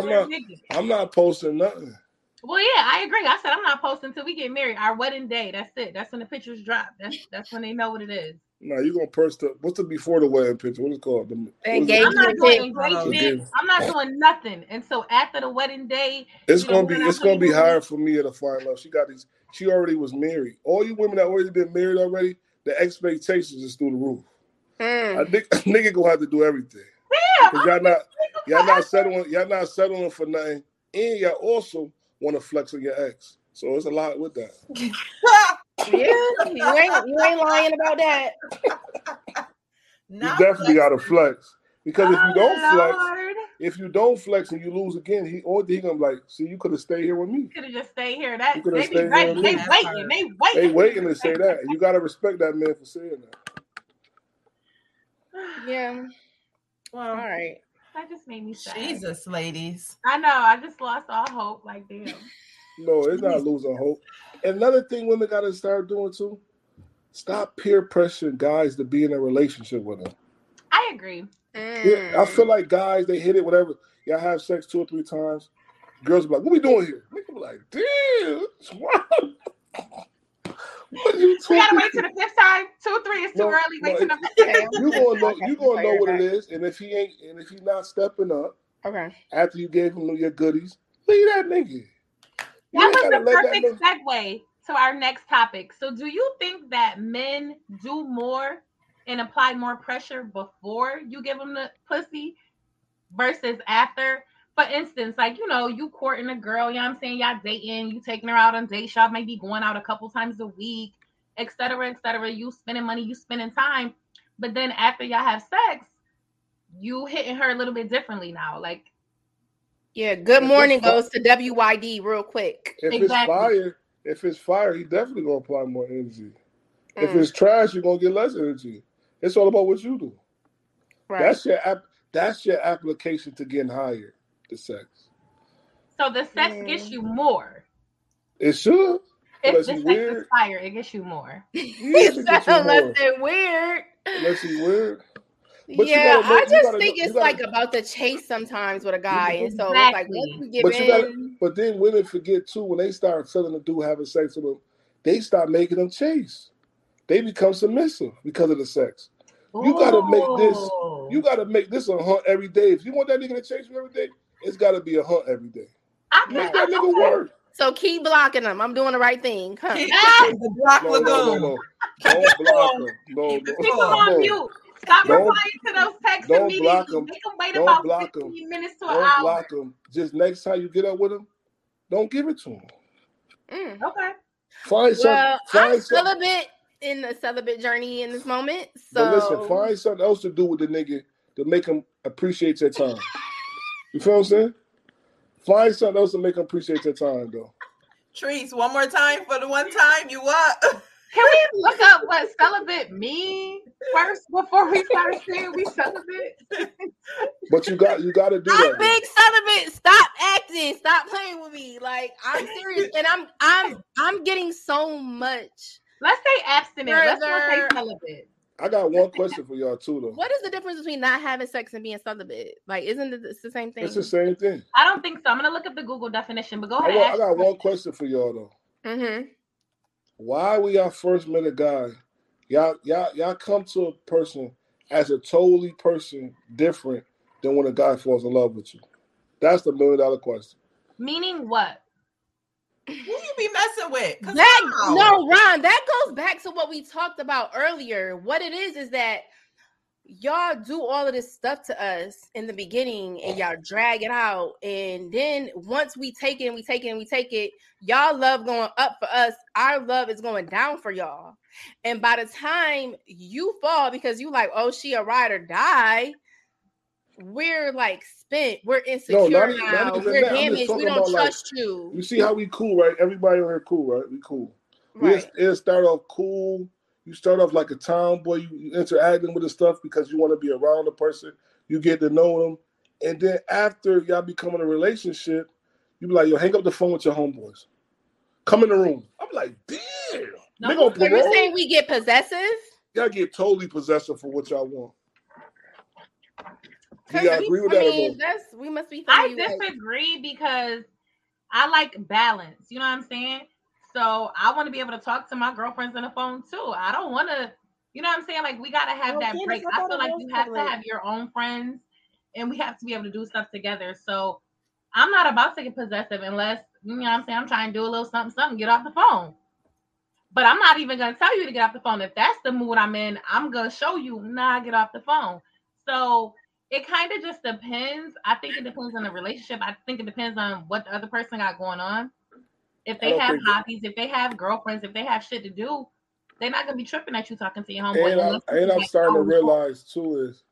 I'm not posting nothing. Well, yeah, I agree. I said I'm not posting until we get married. Our wedding day. That's it. That's when the pictures drop. That's when they know what it is. No, you're gonna post the what's the before the wedding picture? What is it called? Engagement. I'm not doing engagement. I'm not doing nothing. And so after the wedding day, it's gonna be hard for me to find love. She already was married. All you women that already been married already, the expectations is through the roof. A nigga gonna have to do everything. Y'all not settling for nothing, and y'all also want to flex on your ex. So it's a lot with that. You ain't lying about that. You definitely got to flex because if you don't flex and you lose again, he gonna be like, see, you could have stayed here with me. Could have just stayed here. That they be right. They waiting to say that. You got to respect that man for saying that. Yeah. Well, all right. That just made me sad. Jesus, ladies. I know. I just lost all hope. Like, damn. No, it's not losing hope. Another thing women got to start doing, too, stop peer pressuring guys to be in a relationship with them. I agree. Yeah, I feel like guys, they hit it, whatever. Y'all have sex 2 or 3 times. Girls be like, what we doing here? Niggas be like, damn. What? We gotta wait till the 5th time. 2 or 3 is too early. Wait till the 5th time. You gonna know what it is, and if he not stepping up, okay. After you gave him your goodies, leave that nigga. That was the perfect segue to our next topic. So do you think that men do more and apply more pressure before you give them the pussy versus after? For instance, like, you know, you courting a girl, you know what I'm saying? Y'all dating, you taking her out on dates, y'all maybe going out a couple times a week, et cetera, et cetera. You spending money, you spending time. But then after y'all have sex, you hitting her a little bit differently now. Like, yeah, good morning goes to WYD real quick. If it's fire, he definitely gonna apply more energy. Mm. If it's trash, you're gonna get less energy. It's all about what you do. Right. That's your application to getting higher. The sex. So the sex gets you more. It should. If the sex is fire, it gets you more. Unless it's weird. But yeah, I just think it's about the chase sometimes with a guy, and so exactly. It's like once we get but then women forget too when they start feeling the dude having sex with them, they start making them chase. They become submissive because of the sex. Ooh. You gotta make this a hunt every day. If you want that nigga to chase you every day, it's gotta be a hunt every day. Make that nigga work. So keep blocking them. I'm doing the right thing. Huh? Yeah. The block lagoon. No. Don't block them. No. Stop replying to those texts immediately. Block them. Make them wait about 15 minutes to an hour. Don't block them. Just next time you get up with them, don't give it to them. Mm. Okay. I'm celibate in the celibate journey in this moment. So find something else to do with the nigga to make him appreciate your time. You feel what I'm saying? Find something else to make them appreciate your time, though. Trees, one more time for the one time you up. Can we look up what celibate means first before we start saying we celibate? But you got to do that. I'm big celibate. Stop acting. Stop playing with me. Like, I'm serious, and I'm getting so much. Let's say abstinent. Let's not say celibate. I got one question for y'all too, though. What is the difference between not having sex and being celibate? Like, isn't it the same thing? It's the same thing. I don't think so. I'm gonna look up the Google definition, but go ahead. I got one question for y'all though. Mm-hmm. Why when y'all first met a guy, y'all come to a person as a totally person different than when a guy falls in love with you? That's the $1 million question. Meaning what? Who you be messing with? Ron, that goes back to what we talked about earlier. What it is that y'all do all of this stuff to us in the beginning and y'all drag it out. And then once we take it, y'all love going up for us. Our love is going down for y'all. And by the time you fall because you like, oh, she a ride or die, we're like spent. We're insecure now. We're damaged. We don't trust you. You see how we cool, right? Everybody over here cool, right? We cool. Right. It'll start off cool. You start off like a tomboy. You interacting with the stuff because you want to be around the person. You get to know them. And then after y'all become in a relationship, you be like, yo, hang up the phone with your homeboys. Come in the room. I'm like, damn. No, you're saying we get possessive? Y'all get totally possessive for what y'all want. I disagree because I like balance. You know what I'm saying? So I want to be able to talk to my girlfriends on the phone too. I don't want to, you know what I'm saying? Like, we got to have that break. I feel like you have to have your own friends and we have to be able to do stuff together. So I'm not about to get possessive unless, you know what I'm saying, I'm trying to do a little something, get off the phone. But I'm not even going to tell you to get off the phone. If that's the mood I'm in, I'm going to show you, nah, get off the phone. So it kind of just depends. I think it depends on the relationship. I think it depends on what the other person got going on. If they have hobbies, if they have girlfriends, if they have shit to do, they're not going to be tripping at you talking to your homeboy. And I'm starting to realize, too, is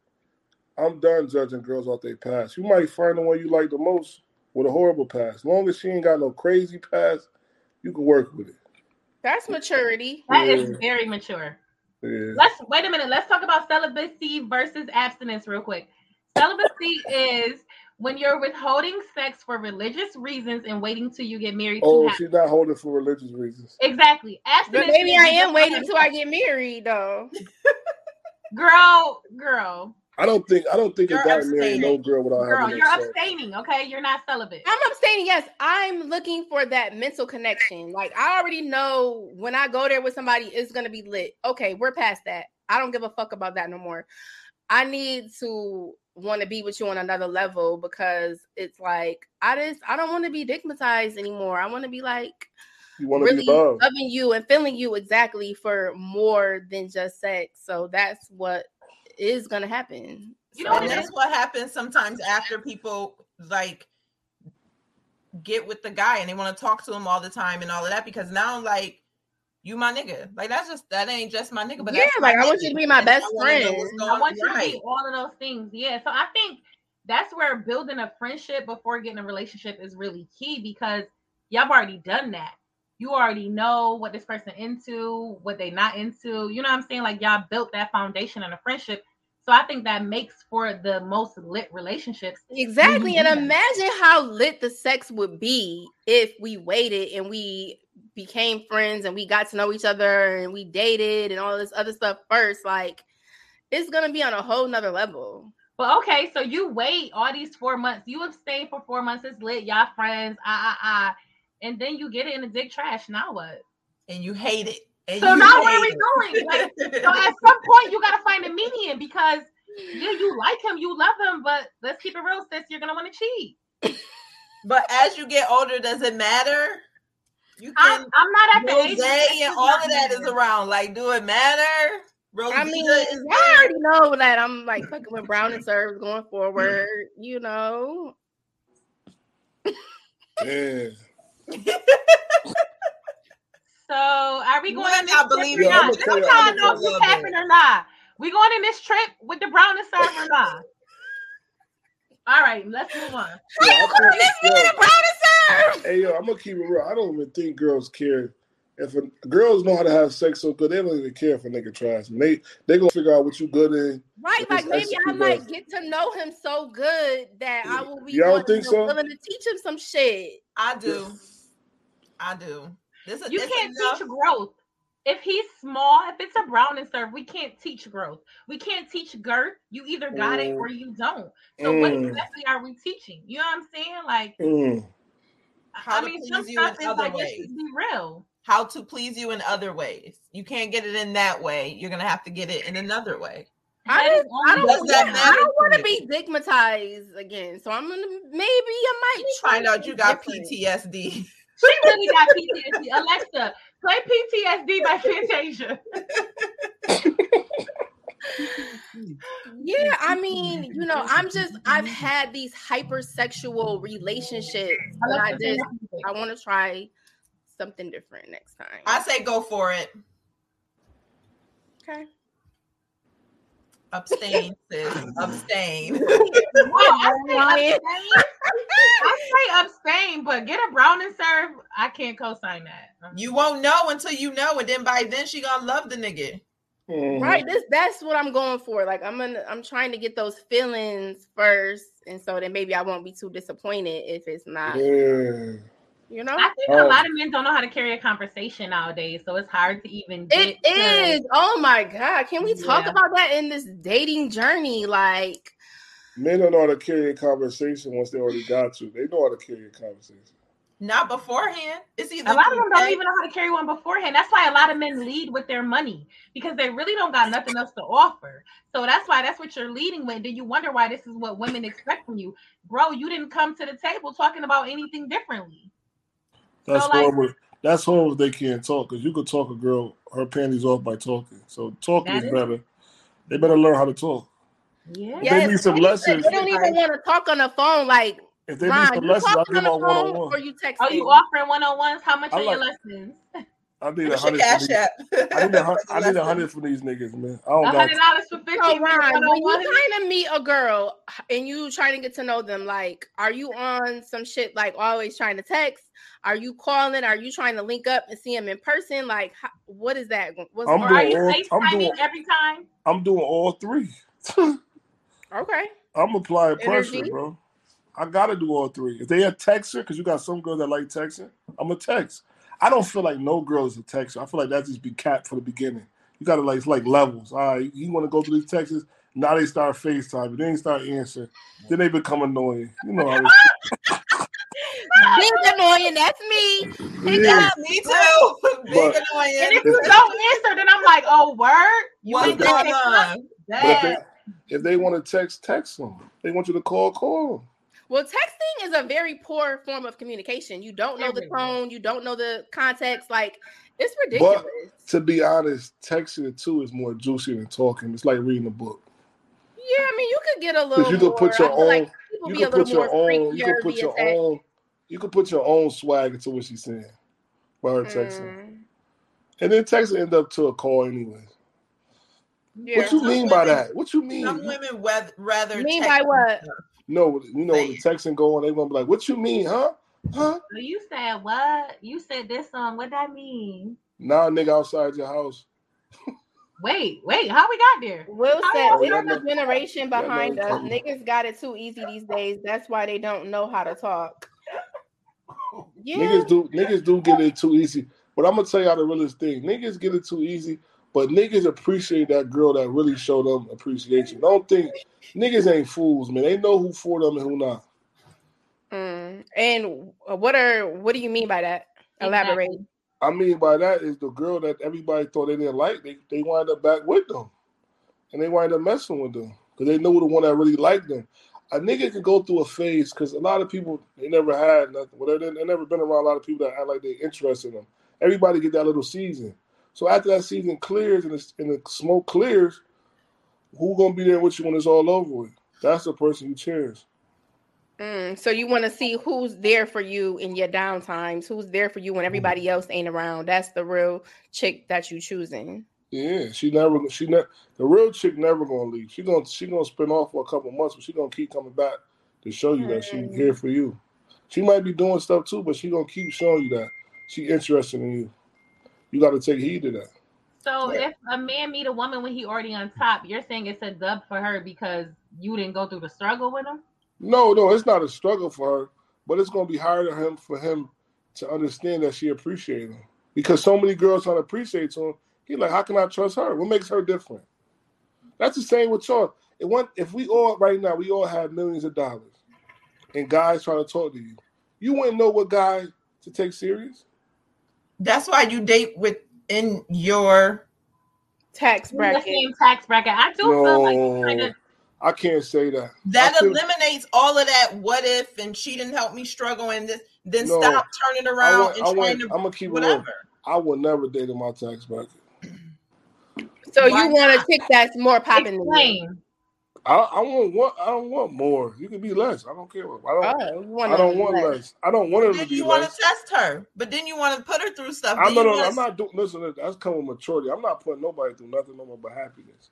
I'm done judging girls off their past. You might find the one you like the most with a horrible past. As long as she ain't got no crazy past, you can work with it. That's maturity. That is very mature. Yeah. Wait a minute. Let's talk about celibacy versus abstinence real quick. Celibacy is when you're withholding sex for religious reasons and waiting till you get married. Oh, she's not holding for religious reasons. Exactly. Abstinence. But maybe I am waiting till I get married, though. Girl. I don't think you're got married no girl without having. Girl, you're abstaining, okay? You're not celibate. I'm abstaining, yes. I'm looking for that mental connection. Like, I already know when I go there with somebody, it's going to be lit. Okay, we're past that. I don't give a fuck about that no more. I need to want to be with you on another level, because it's like, I don't want to be stigmatized anymore. I want to be like, you want to really be loving you and feeling you exactly for more than just sex. So that's what is going to happen. You know, that's what happens sometimes after people like get with the guy and they want to talk to him all the time and all of that, because now like, you my nigga. Like that ain't just my nigga, but yeah, that's like I want you to be my best friend. I want you to be all of those things. Yeah. So I think that's where building a friendship before getting a relationship is really key, because y'all have already done that. You already know what this person into, what they not into. You know what I'm saying? Like y'all built that foundation in a friendship. So I think that makes for the most lit relationships. Exactly. And imagine how lit the sex would be if we waited and we became friends and we got to know each other and we dated and all this other stuff first. Like, it's going to be on a whole nother level. But okay, so you wait all these 4 months. You abstain for 4 months. It's lit. Y'all friends. And then you get it in the dick trash. Now what? And you hate it. And so now what are we doing? Like, so at some point you gotta find a median, because yeah, you like him, you love him, but let's keep it real, sis. You're gonna want to cheat. But as you get older, does it matter? You can, I'm not at the age and all of that is around. Like, do it matter? I mean, I already know that I'm like fucking with Brown and Serves going forward. You know. Yeah. So are we going in this trip or not? Sometimes I know if this happened or not. We going in this trip with the brown inside or not? All right, let's move on. Yeah, are you going this with the brown inside? Hey, yo, I'm gonna keep it real. I don't even think girls care. If girls know how to have sex so good, they don't even care if a nigga tries. They gonna figure out what you good in. Right, like maybe I might get to know him so good that I will be willing to teach him some shit. I do. You can't teach growth. If he's small, if it's a brown and serve, we can't teach growth. We can't teach girth. You either got it or you don't. So what exactly are we teaching? You know what I'm saying? Like, I mean, some stuff is like, let's just be real. How to please you in other ways. You can't get it in that way. You're going to have to get it in another way. I don't want to be stigmatized again. So I might find out you got PTSD. She really got PTSD. Alexa, play PTSD by Fantasia. Yeah, I mean, you know, I've had these hypersexual relationships. I want to try something different next time. I say go for it. Okay. Abstain, sis. Abstain. I say abstain, but get a brown and serve. I can't co-sign that. You won't know until you know, and then by then she gonna love the nigga. Mm-hmm. Right. That's what I'm going for. Like I'm trying to get those feelings first, and so then maybe I won't be too disappointed if it's not. Yeah. You know, I think a lot of men don't know how to carry a conversation nowadays, so it's hard to even get it is. Oh my God, can we talk about that in this dating journey? Like, men don't know how to carry a conversation once they already got you. They know how to carry a conversation. Not beforehand. It's either a lot of them don't even know how to carry one beforehand. That's why a lot of men lead with their money, because they really don't got nothing else to offer. So that's why that's what you're leading with. Then you wonder why this is what women expect from you, bro. You didn't come to the table talking about anything differently. That's horrible. They can't talk, because you could talk a girl her panties off by talking. So talking is better. They better learn how to talk. Yeah, they need some lessons. They don't even want to talk on the phone. Like, if they need some lessons, I'll give them 1-on-1. Or you text. Are you offering 1-on-1s? How much are your lessons? I need $100 for these niggas, man. I don't got $100 for 50. Oh, Ron, when you trying to meet a girl and you trying to get to know them, like, are you on some shit like always trying to text? Are you calling? Are you trying to link up and see him in person? Like, what is that? Are you FaceTiming every time? I'm doing all three. Okay. I'm applying pressure, bro. I gotta do all three. If they a texter, because you got some girls that like texting, I'm a text. I don't feel like no girl is a texter. I feel like that just be capped for the beginning. You gotta like, it's like levels. All right, you want to go through these texts? Now they start FaceTime, they ain't start answering. Then they become annoying. You know how it's big annoying. That's me. Me too. Big annoying. And if you don't answer, then I'm like, oh word, you ain't gonna. But If they want to text, text them. If they want you to call, call them. Well, texting is a very poor form of communication. You don't know the tone. You don't know the context. Like, it's ridiculous. But to be honest, texting too is more juicy than talking. It's like reading a book. Yeah, I mean, you could get a little. You could put your own. You could put your own. You could put your own. You could put your own swag into what she's saying by her texting, and then texting end up to a call anyway. Yeah. What you mean by that? What you mean? Some women rather mean by what? No, you know, the texting going, they're gonna be like, what you mean, huh? Huh? You said what? You said this song, what that mean? Nah, nigga, outside your house. wait, how we got there? Will said, we don't have a generation behind us. Niggas got it too easy these days. That's why they don't know how to talk. Yeah. Niggas do get it too easy. But I'm gonna tell y'all the realest thing. Niggas get it too easy, but niggas appreciate that girl that really showed them appreciation. Don't think niggas ain't fools, man. They know who for them and who not. And what do you mean by that? Elaborate. I mean by that is the girl that everybody thought they didn't like, they wind up back with them. And they wind up messing with them because they know the one that really liked them. A nigga can go through a phase because a lot of people, they never had nothing. Well, they never been around a lot of people that act like they're interested in them. Everybody get that little season. So after that season clears and the smoke clears, who gonna be there with you when it's all over with? That's the person you cherish. So you want to see who's there for you in your downtimes, who's there for you when everybody else ain't around. That's the real chick that you choosing. Yeah, she never. The real chick never gonna leave. She gonna spin off for a couple months, but she gonna keep coming back to show you that she's here for you. She might be doing stuff too, but she gonna keep showing you that she interested in you. You got to take heed to that. So if a man meet a woman when he already on top, you're saying it's a dub for her because you didn't go through the struggle with him? No, it's not a struggle for her, but it's going to be harder for him to understand that she appreciates him. Because so many girls don't appreciate him. He's like, how can I trust her? What makes her different? That's the same with y'all. If we all, right now, we all have millions of dollars and guys trying to talk to you, you wouldn't know what guy to take serious. That's why you date within your tax bracket. The same tax bracket. I do feel like you're trying to. I can't say that. That eliminates all of that. What if and she didn't help me struggle and then stop turning around and trying to. I'm gonna keep whatever. I will never date in my tax bracket. So why you want a chick that's more popping? I don't want more. You can be less. I don't care. I don't want less. I don't want her to be less. You want to test her, but then you want to put her through stuff. I'm not doing. Listen, that's coming with maturity. I'm not putting nobody through nothing no more but happiness.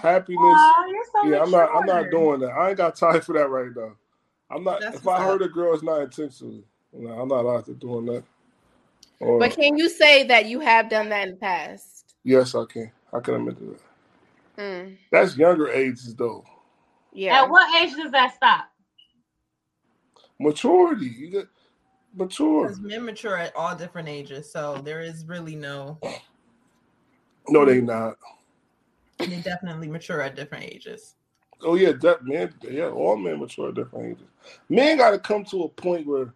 Happiness. Aww, you're so mature. I'm not doing that. I ain't got time for that right now. I'm not. That's if I hurt a girl, it's not intentionally. No, I'm not out there doing that. But can you say that you have done that in the past? Yes, I can. I can admit to that. That's younger ages though. Yeah. At what age does that stop? Maturity. You get mature. Because men mature at all different ages, so there is really no. No, they not. They definitely mature at different ages. Oh yeah, that man. Yeah, all men mature at different ages. Men got to come to a point where,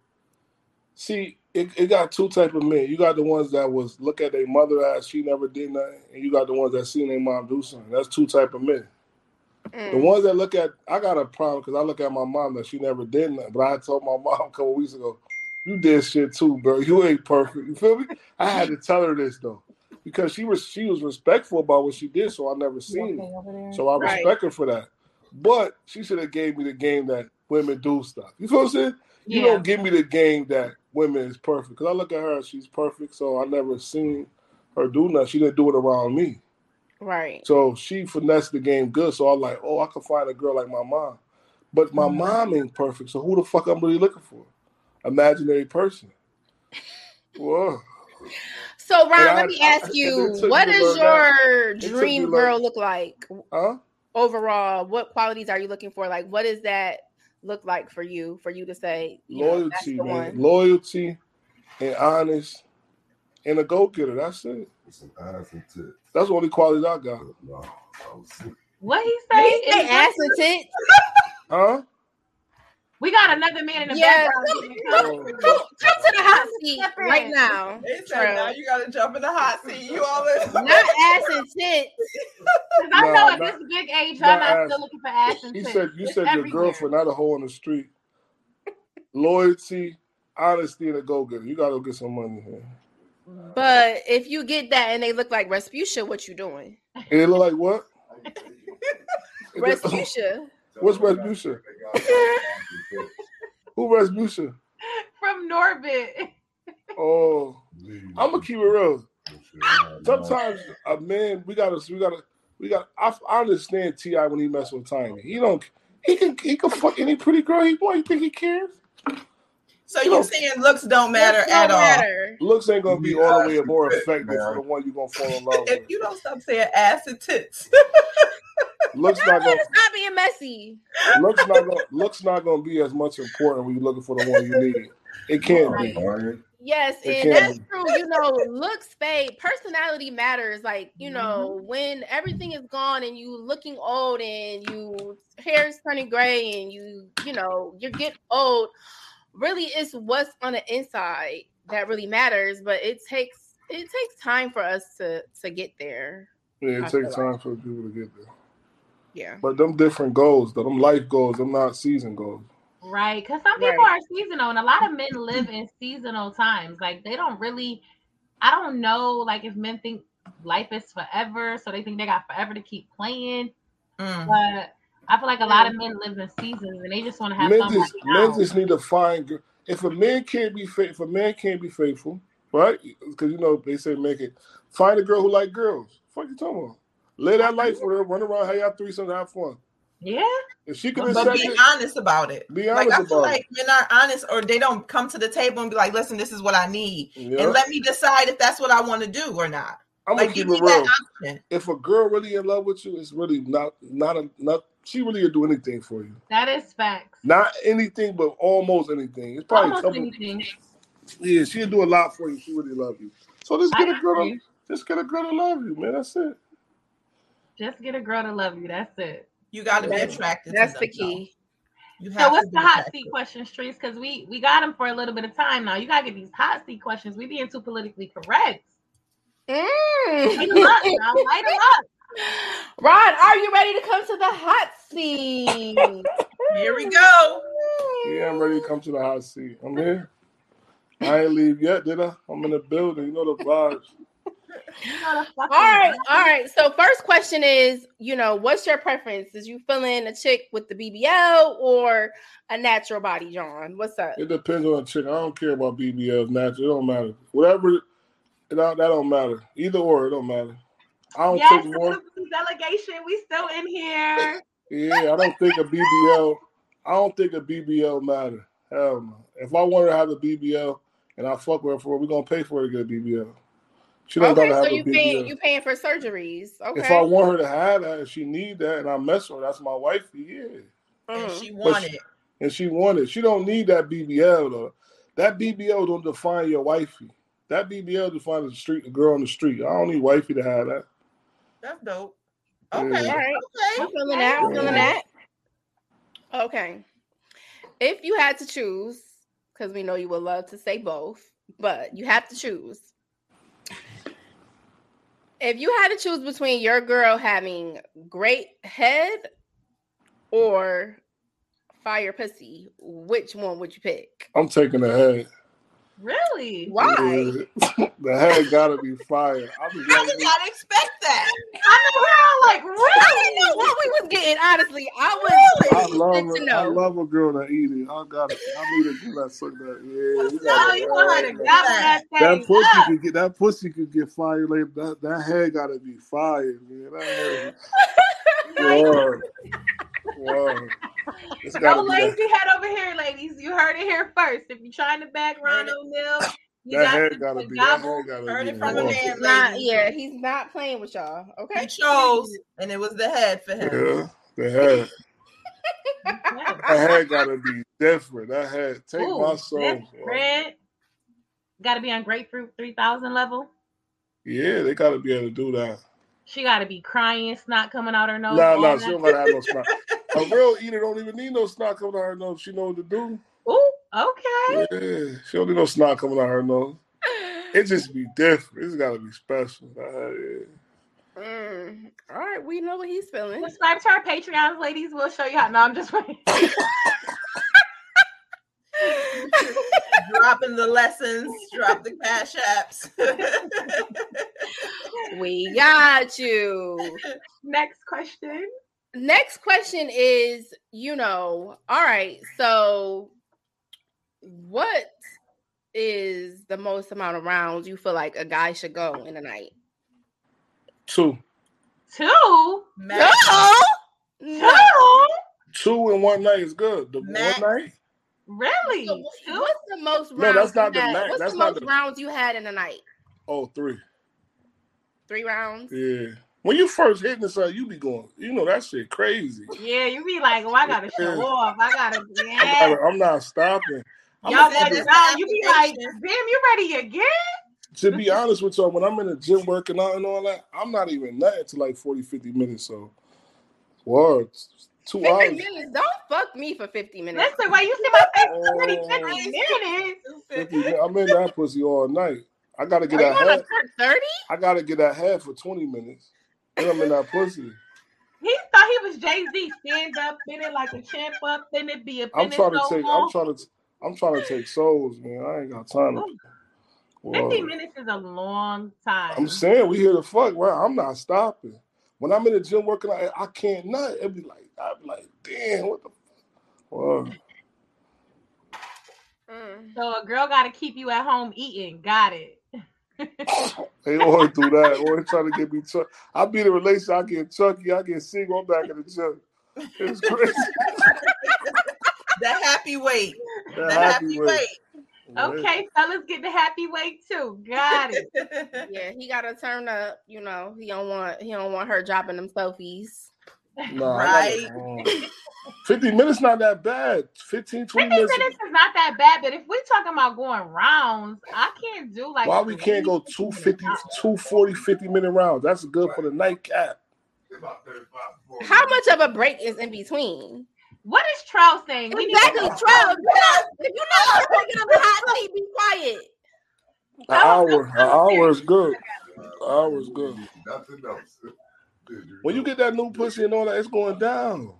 see, it got two types of men. You got the ones that was look at their mother as she never did nothing, and you got the ones that seen their mom do something. That's two types of men. The ones that look at, I got a problem because I look at my mom that she never did nothing, but I told my mom a couple weeks ago, you did shit too, bro. You ain't perfect. You feel me? I had to tell her this though because she was respectful about what she did, so I never seen it. So I respect her for that. But she should have gave me the game that women do stuff. You feel what I'm saying? You don't give me the game that women is perfect. Because I look at her, she's perfect, so I never seen her do nothing. She didn't do it around me. Right. So she finessed the game good, so I'm like, I can find a girl like my mom. But my mom ain't perfect, so who the fuck I'm really looking for? Imaginary person. Whoa. So, Ron, let me ask you, what does your dream girl look like? Huh? Overall, what qualities are you looking for? Like, what is that? Look like for you to say loyalty, man. Loyalty and honest and a go-getter. That's it. That's the only quality I got. What he say? Ass and tits. Huh? We got another man in the background. Come to the hot seat right now. They said, now you got to jump in the hot seat. You all in. Not ass and tits. Because I know at this big age, I'm not still looking for ass and tits. You said your girlfriend, not a hoe on the street. Loyalty, honesty, and a go-getter. You got to get some money here. But if you get that and they look like Rasputia, what you doing? And they look like what? Rasputia. What's Rasputia? Who Rasputia? From Norbit. Oh, I'm gonna keep it real. Sometimes a man, we gotta. I understand T.I. when he mess with Tiny. He can fuck any pretty girl he want. You think he cares? So you're saying looks don't matter at all. Looks ain't gonna be all the way more effective for the one you're gonna fall in love with. If you don't stop saying ass and tits. It's not being messy. Looks not gonna be as much important when you're looking for the one you need. It can't be. Yes, and that's true. You know, looks fade. Personality matters. Like, you know, when everything is gone and you looking old and you hair's turning gray and you get old. Really, it's what's on the inside that really matters. But it takes time for us to get there. Yeah, it takes time for people to get there. Yeah. But them different goals, though, them life goals, them not season goals. Right, because some people are seasonal, and a lot of men live in seasonal times. Like, they don't really, I don't know, like, if men think life is forever, so they think they got forever to keep playing. But I feel like a lot of men live in seasons, and they just want to have fun. Men just need to find, if a man can't be faithful, right? Because, you know, they say find a girl who like girls. What the fuck you talking about? Live that life with her, run around, have y'all threesome, have fun. Yeah. If she can accept it. But be honest about it. I feel like men aren't honest, or they don't come to the table and be like, listen, this is what I need. Yeah. And let me decide if that's what I want to do or not. I'm going to keep it real. If a girl really in love with you, it's really not she really will do anything for you. That is facts. Not anything, but almost anything. It's probably anything. Yeah, she'll do a lot for you. She really love you. So just get a girl to love you, man. That's it. Just get a girl to love you. That's it. You got to be attracted. That's the key. So what's the hot seat question, Streets? Because we got them for a little bit of time now. You got to get these hot seat questions. We being too politically correct. Light them up. Ron, are you ready to come to the hot seat? Here we go. Yeah, I'm ready to come to the hot seat. I'm here. I ain't leave yet, did I? I'm in the building. You know the vibes. All right. So first question is, you know, what's your preference? Is you feeling a chick with the BBL or a natural body, John? What's up? It depends on the chick. I don't care about BBL, natural. It don't matter. Whatever, that don't matter. Either or, it don't matter. I don't think more. Delegation, we still in here. Yeah, I don't think a BBL. I don't think a BBL matter. Hell no. If I want her to have a BBL and I fuck with her for it, we're gonna pay for her to get a BBL. You paying for surgeries. Okay. If I want her to have that, if she need that, and I mess with her, that's my wifey. Yeah. And she wanted. She don't need that BBL though. That BBL don't define your wifey. That BBL defines the girl on the street. I don't need wifey to have that. That's dope. Okay. Yeah. All right. Okay. I'm feeling that. Okay. If you had to choose, because we know you would love to say both, but you have to choose. If you had to choose between your girl having great head or fire pussy, which one would you pick? I'm taking the head. Really? Why? Yeah. The head gotta be fire. I did not expect that. I know, like, really? I didn't know what we was getting. Honestly, I love a girl that eat it. I need a girl that suck that. Yeah. That pussy could get. That pussy could get fire. Like, that head gotta be fire, man. That head. Wow. No lazy head over here, ladies. You heard it here first. If you're trying to back Ron O'Neil, that head gotta be. He's not playing with y'all. Okay, he chose, and it was the head for him. Yeah, the head. That head gotta be different. That head take my soul. Red gotta be on grapefruit 3000 level. Yeah, they gotta be able to do that. She gotta be crying, snot coming out her nose. No, she don't gotta have no snot. A real eater don't even need no snot coming out her nose. She know what to do. Ooh, okay. Yeah, she don't need no snot coming out her nose. It just be different. It's got to be special. Yeah. All right, we know what he's feeling. Subscribe to our Patreons, ladies. We'll show you how. No, I'm just waiting. Dropping the lessons, drop the cash apps. We got you. Next question. Next question is, you know, all right, so what is the most amount of rounds you feel like a guy should go in a night? Two? Max. Two in one night is good. The Max. One night? Really? So what's the most rounds? No, that's not the max. What's that's the most rounds you had in a night? Oh, three. 3 rounds? Yeah. When you first hitting this up, you be going, you know, that shit crazy. Yeah, you be like, oh, I got to show off. I got to, yeah. I'm not stopping. Y'all got it out. You be like, damn, you ready again? To be honest with y'all, when I'm in the gym working out and all that, I'm not even nothing to like 40, 50 minutes. So, what? 2 hours. 50 minutes. Don't fuck me for 50 minutes. That's the way you see my face already 50 minutes. 50, I'm in that pussy all night. I gotta get that head. 30? I gotta get that head for 20 minutes. Then I'm in that pussy. He thought he was Jay-Z. Stand up, spin it like a champ up, then it be a I'm trying to take souls, man. I ain't got time. 50 minutes is a long time. I'm saying we here to fuck, right? I'm not stopping. When I'm in the gym working out, I can't not. It'd be like, I'd be like, damn, what the fuck? So a girl got to keep you at home eating. Got it. They always do that. Always trying to get me chucky. I be in a relationship, I get chucky, I get single, I'm back in the gym. It's crazy. The happy weight. The happy weight. Okay, fellas, get the happy weight too. Got it. Yeah, he gotta turn up. You know, he don't want her dropping them selfies. No, right. 50 minutes not that bad. 15, 20 minutes. 50 minutes is not that bad, but if we're talking about going rounds, I can't do like. Why we can't go 250, 240, 50-minute rounds? That's good for the night cap. How much of a break is in between? What is Trow saying? Exactly, Trow. If you know you're taking up a hot seat, be quiet. An hour is good. An hour is good. Nothing else. When you get that new pussy and all that, it's going down.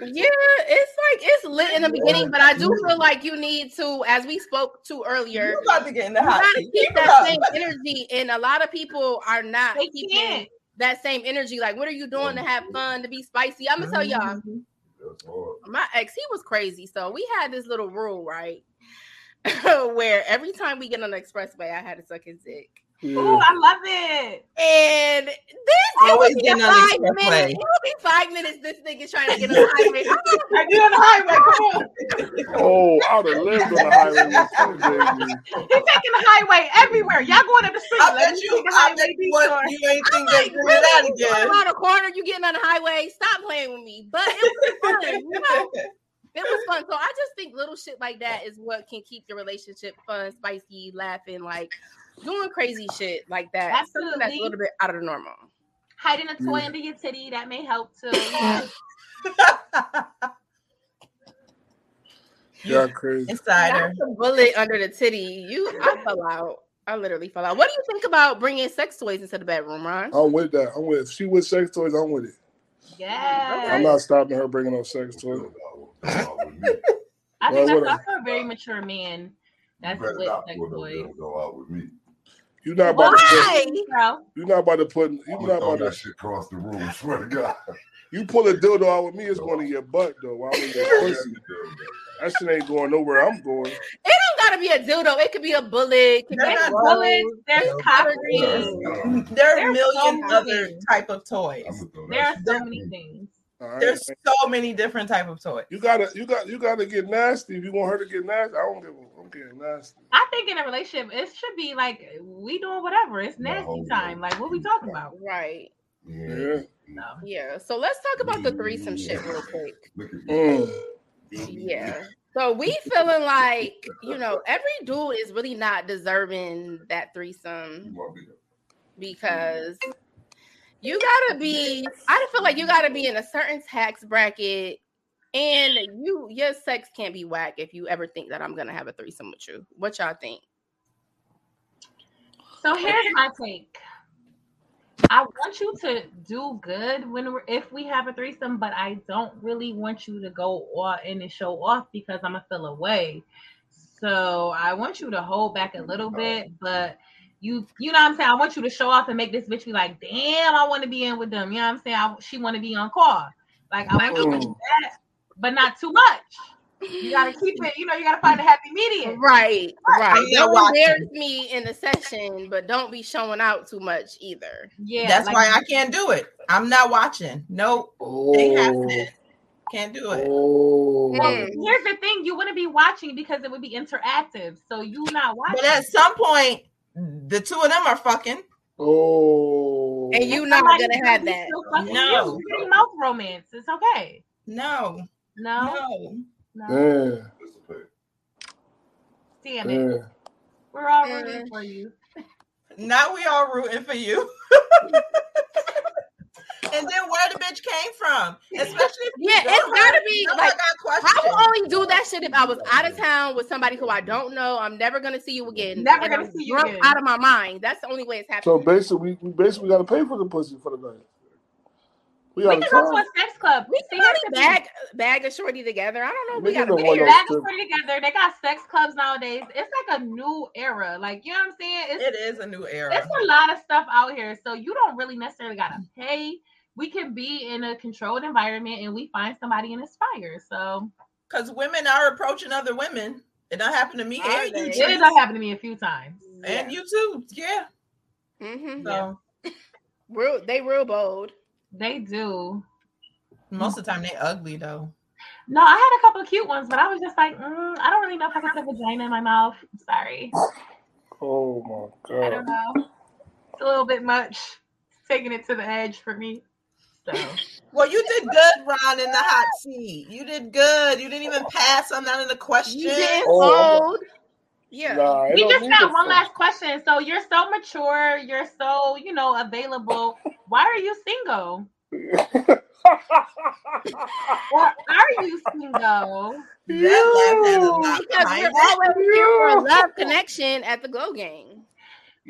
Yeah, it's lit in the beginning, but I do feel like you need to, as we spoke to earlier, you got to get in the hot seat. Keep that same energy, and a lot of people are not keeping that same energy. Like, what are you doing to have fun, to be spicy? I'm gonna tell y'all. My ex, he was crazy. So we had this little rule, right? Where every time we get on the expressway, I had to suck his dick. Yeah. Oh, I love it. And it would be 5 minutes. This nigga trying to get on the highway. Are you on the highway? Come on. Oh, I would have lived on the highway. He's taking the highway everywhere. Y'all going up the street. You ain't think that again. Going around the corner, you getting on the highway. Stop playing with me. But it was fun, you know. It was fun. So I just think little shit like that is what can keep your relationship fun, spicy, laughing, like doing crazy shit like that. Absolutely. Something that's a little bit out of the normal. Hiding a toy under your titty, that may help too. You're crazy. Insider. That's a bullet under the titty. I fell out. I literally fell out. What do you think about bringing sex toys into the bedroom, Ron? I'm with that. I'm with it. If she with sex toys, I'm with it. Yeah. I'm not stopping her bringing no sex toys. I think that's also a very mature man. That's a lit sex toy. Go out with me. You're not about to put that shit across the room. I swear to God. You pull a dildo out with me, it's going to your butt though. I mean, that shit ain't going nowhere. I'm going. It don't gotta be a dildo. It could be a bullet. There's bullets. There's cockroaches. There are millions other type of toys. There are so many things. Right. There's so many different type of toys. You gotta get nasty if you want her to get nasty. I don't give a. I'm getting nasty. I think in a relationship, it should be like we doing whatever. It's nasty time. Like what we talking about, right? Yeah. No. Yeah. So let's talk about the threesome shit real quick. Yeah. So we feeling like every dude is really not deserving that threesome because. You gotta be. I feel like you gotta be in a certain tax bracket And your sex can't be whack if you ever think that I'm going to have a threesome with you. What y'all think? So here's my take. I want you to do good if we have a threesome, but I don't really want you to go in and show off because I'm going to feel away. So I want you to hold back a little bit, but you know what I'm saying? I want you to show off and make this bitch be like, damn, I want to be in with them. You know what I'm saying? She want to be on call. Like, I want to do that, but not too much. You got to keep it. You got to find a happy medium. Right. Don't embarrass me in the session, but don't be showing out too much either. Yeah. That's why I can't do it. I'm not watching. Nope. Can't do it. Here's the thing. You wouldn't be watching because it would be interactive. So you not watching. But at some point, the two of them are fucking. Oh. And you're not going to have that. No. It's mouth romance. It's okay. No. Damn it. Yeah. We're all rooting for you. Now we all rooting for you. And then where the bitch came from, especially it's gotta be like, I would only do that shit if I was out of town with somebody who I don't know. I'm never gonna see you again. Never gonna see you again. Out of my mind. That's the only way it's happening. So basically, we gotta pay for the pussy for the night. We can go to a sex club. We can bag a shorty together. I don't know. We gotta bag a shorty together. They got sex clubs nowadays. It's like a new era. Like, you know what I'm saying? It is a new era. It's a lot of stuff out here, so you don't really necessarily gotta pay. We can be in a controlled environment and we find somebody and inspire. So, because women are approaching other women, it done happened to me. And you too. It done happened to me a few times, and you too. Yeah. Mm-hmm. So, they real bold. They do. Most of the time, they ugly though. No, I had a couple of cute ones, but I was just like, I don't really know if I got a vagina in my mouth. I'm sorry. Oh my god. I don't know. It's a little bit much. Taking it to the edge for me. So. Well, you did good, Ron, in the hot seat. You did good. You didn't even pass on none of the questions. You didn't hold. Yeah. Nah, we just got one last question. So you're so mature. You're so, available. Why are you single? Why are you single? Because we're always here for a love connection at the Glow Gang.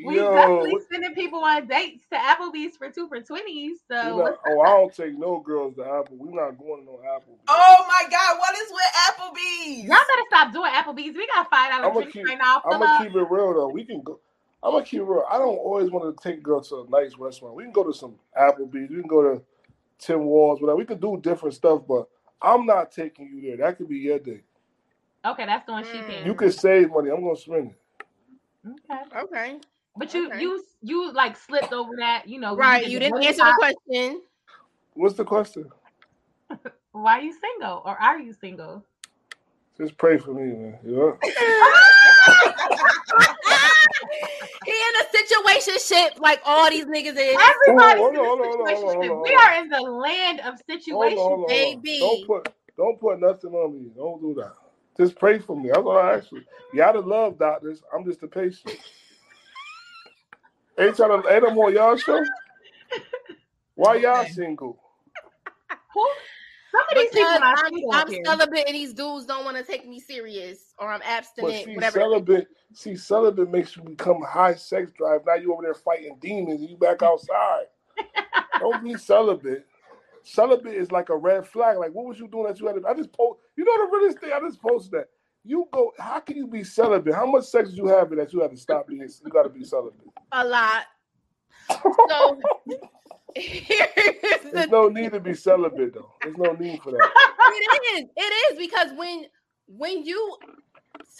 We definitely sending people on dates to Applebee's for 2 for $20. So I don't take no girls to Apple. We're not going to no Applebee's. Oh my God, what is with Applebee's? Y'all better stop doing Applebee's. We got $5 drinks right now. I'm gonna keep it real though. We can go. I'm gonna keep it real. I don't always want to take girls to a nice restaurant. We can go to some Applebee's. We can go to Tim Walls. Whatever. We can do different stuff, but I'm not taking you there. That could be your day. Okay, that's the one she can. You can save money. I'm gonna spend it. Okay. But you like slipped over that, Right, you didn't answer the question. What's the question? Why are you single, or are you single? Just pray for me, man. Yeah. He in a situationship like all these niggas is. Everybody's in a situationship. We are in the land of situations, baby. Don't put nothing on me. Don't do that. Just pray for me. That's what I ask you. Y'all the love doctors. I'm just a patient. Ain't no more y'all show? Why y'all single? I'm celibate and these dudes don't want to take me serious, or I'm abstinent. See, whatever. Celibate makes you become high sex drive. Now you over there fighting demons and you back outside. Don't be celibate. Celibate is like a red flag. Like, what was you doing that you had? I just post. You know the realest thing? I just posted that. You go. How can you be celibate? How much sex do you have that you have to stop being? You got to be celibate. A lot. So there's no need to be celibate though. There's no need for that. It is because when you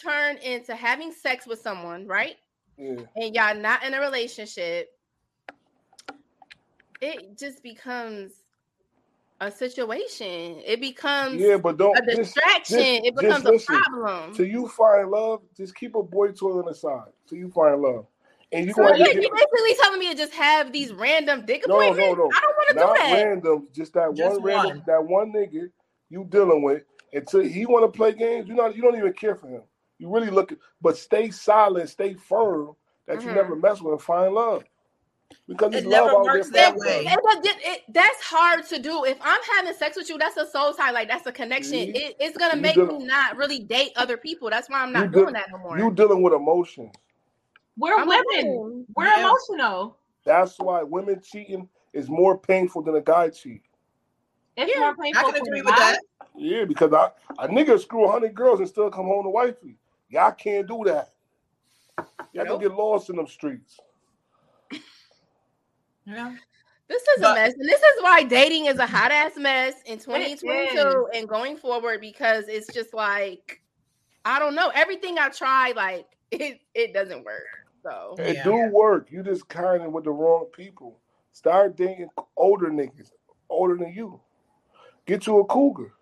turn into having sex with someone, right? Yeah. And y'all not in a relationship, it just becomes a situation. It becomes a distraction. It becomes a problem. Till you find love, just keep a boy toy on the side. Till you find love. And you're basically telling me to just have these random dick appointments? No. I don't want to do that. Random, just that just one random, that one nigga you dealing with until he want to play games. You don't even care for him. You really look, but stay silent, stay firm that you never mess with and find love. Because it never works that way. That's hard to do. If I'm having sex with you, that's a soul tie. Like, that's a connection. It's going to make me not really date other people. That's why I'm not doing that no more. You're dealing with emotions. We're women. We're emotional. That's why women cheating is more painful than a guy cheat. It's more painful. I can agree with that. Yeah, because a nigga screw 100 girls and still come home to wifey. Y'all can't do that. Y'all can get lost in them streets. Yeah. This is a mess. And this is why dating is a hot ass mess in 2022 and going forward, because it's just like, I don't know. Everything I try, like, it doesn't work. So It do work. You just kind of with the wrong people. Start dating older niggas, older than you. Get you a cougar.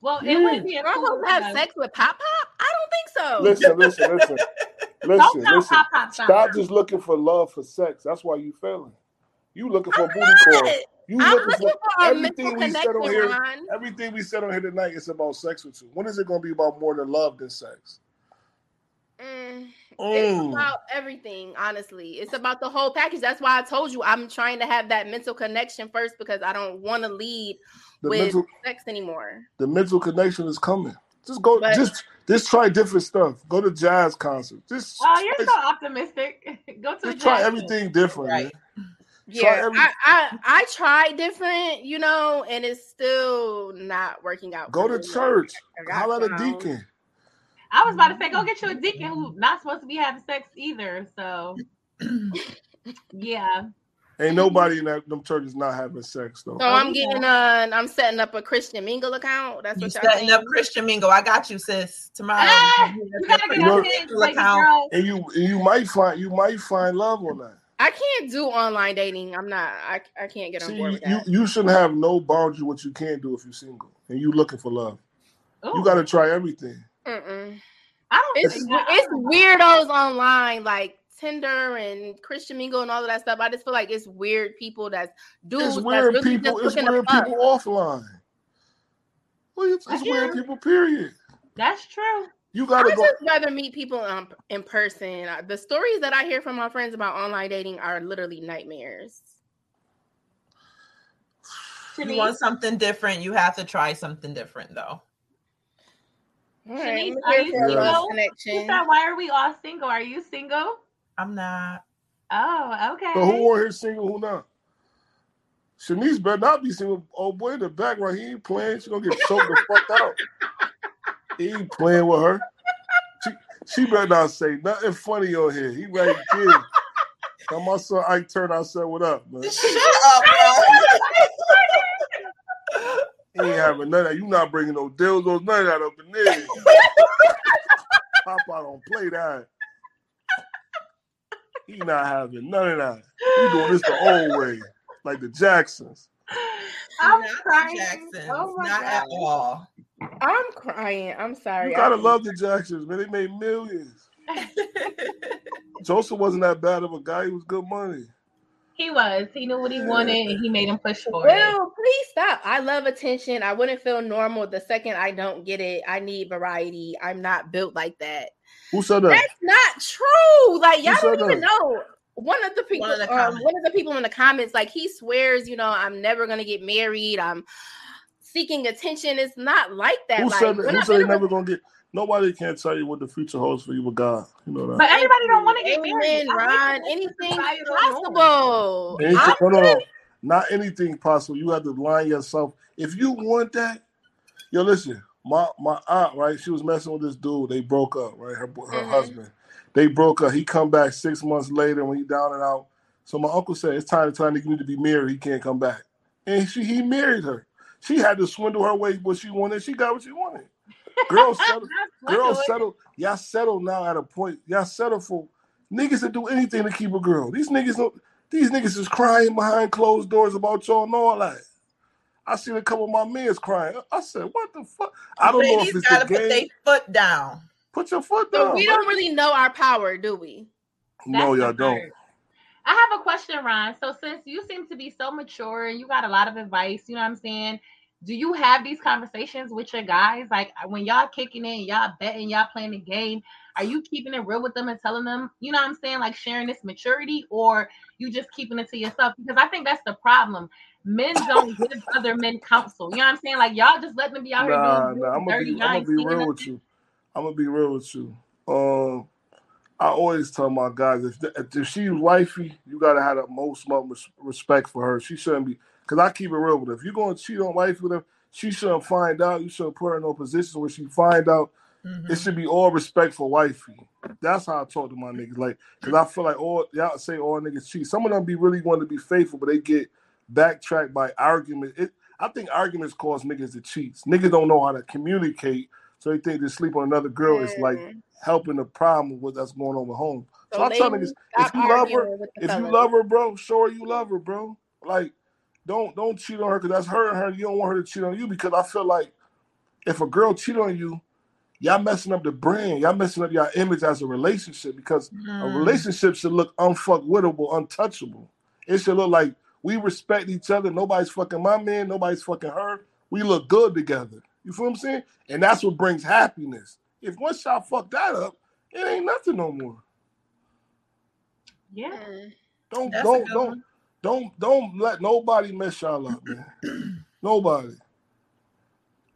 Well, it wouldn't be a cougar. Have sex with Pop Pop? I don't think so. Listen. Listen. Stop just looking for love for sex. That's why you failing. You looking for booty call. I'm looking for everything we said on here. Everything we said on here tonight is about sex with you. When is it going to be about more than love than sex? It's about everything, honestly. It's about the whole package. That's why I told you I'm trying to have that mental connection first, because I don't want to lead with sex anymore. The mental connection is coming. Just go. Just try different stuff. Go to jazz concerts. You're so optimistic. Go to try everything different. Right. Yeah, I tried different, and it's still not working out. Go to church. Holler at a deacon. I was about to say, go get you a deacon who's not supposed to be having sex either. So, yeah. Ain't nobody in them churches not having sex though. So I'm setting up a Christian Mingle account. That's what you're setting up Christian Mingle. I got you, sis. Tomorrow, you gotta get a Christian account, and you might find love on that. I can't do online dating. I'm not. I can't get on board with that. You shouldn't have no boundary what you can do if you're single and you looking for love. Ooh. You got to try everything. Mm-mm. It's weirdos online, like Tinder and Christian Mingle and all of that stuff. I just feel like it's weird people that's dudes. It's weird that's really people. Just it's weird people offline. Well, it's weird people. Period. That's true. You gotta I would just rather meet people in person. The stories that I hear from my friends about online dating are literally nightmares. You want something different? You have to try something different, though. All right. Shanice, are you single? She said, why are we all single? Are you single? I'm not. Oh, okay. So who are here single? Who not? Shanice better not be single. Oh boy, in the background, he ain't playing. She gonna get choked the fuck out. He ain't playing with her. She better not say nothing funny on here. He ready to kill. Now my son Ike Turner, I said, "What up, man?" Shut up, bro. He ain't having none of that. You not bringing no dildos, none of that up in there. Papa don't play that. He not having none of that. You doing this the old way, like the Jacksons. I'm not crying. The Jacksons, oh my God. At all. I'm crying. I'm sorry. You gotta love the Jacksons, man. They made millions. Joseph wasn't that bad of a guy. He was good money. He was. He knew what he wanted, and he made him push for it. Well, please stop. I love attention. I wouldn't feel normal the second I don't get it. I need variety. I'm not built like that. Who said that? That's not true. Like, y'all don't even know. One of the people in the comments, like, he swears, I'm never going to get married. I'm seeking attention. It's not like that. Who said you're never going to get... Nobody can tell you what the future holds for you with God. You know that. But everybody don't want to get married. Ron, anything possible. Not anything possible. You have to line yourself. If you want that, listen. My aunt, right? She was messing with this dude. They broke up, right? Her husband. They broke up. He come back 6 months later when he down and out. So my uncle said, it's time to tell nigga you need to be married. He can't come back. And he married her. She had to swindle her way what she wanted. She got what she wanted. Girls settle. Y'all settle now at a point. Y'all settle for niggas that do anything to keep a girl. These niggas is crying behind closed doors about y'all and all that. I seen a couple of my men's crying. I said, what the fuck? I don't know if it's the game. Put their foot down. Put your foot down. But we don't really know our power, do we? No, y'all don't. I have a question, Ron. So since you seem to be so mature and you got a lot of advice, you know what I'm saying? do you have these conversations with your guys? Like, when y'all kicking in, y'all betting, y'all playing the game, are you keeping it real with them and telling them, you know what I'm saying, like sharing this maturity, or you just keeping it to yourself? Because I think that's the problem. Men don't give other men counsel. You know what I'm saying? Like, y'all just let them be out here doing I'm going to be real with you. I always tell my guys, if she's wifey, you got to have the most amount of respect for her. She shouldn't be, because I keep it real with her. If you're going to cheat on wifey with her, she shouldn't find out. You shouldn't put her in a position where she find out. Mm-hmm. It should be all respect for wifey. That's how I talk to my niggas. Like, because I feel like y'all say all niggas cheat. Some of them be really wanting to be faithful, but they get backtracked by argument. I think arguments cause niggas to cheat. Niggas don't know how to communicate, so they think to sleep on another girl is like helping the problem with that's going on at home. So I tell niggas, if you love her, bro, show her you love her, bro. Like, don't cheat on her, because that's her and her. You don't want her to cheat on you, because I feel like if a girl cheat on you, y'all messing up the brand. Y'all messing up y'all image as a relationship, because a relationship should look unfuckwittable, untouchable. It should look like we respect each other. Nobody's fucking my man. Nobody's fucking her. We look good together. You feel what I'm saying? And that's what brings happiness. If once y'all fuck that up, it ain't nothing no more. Yeah. Don't let nobody mess y'all up, man. Nobody.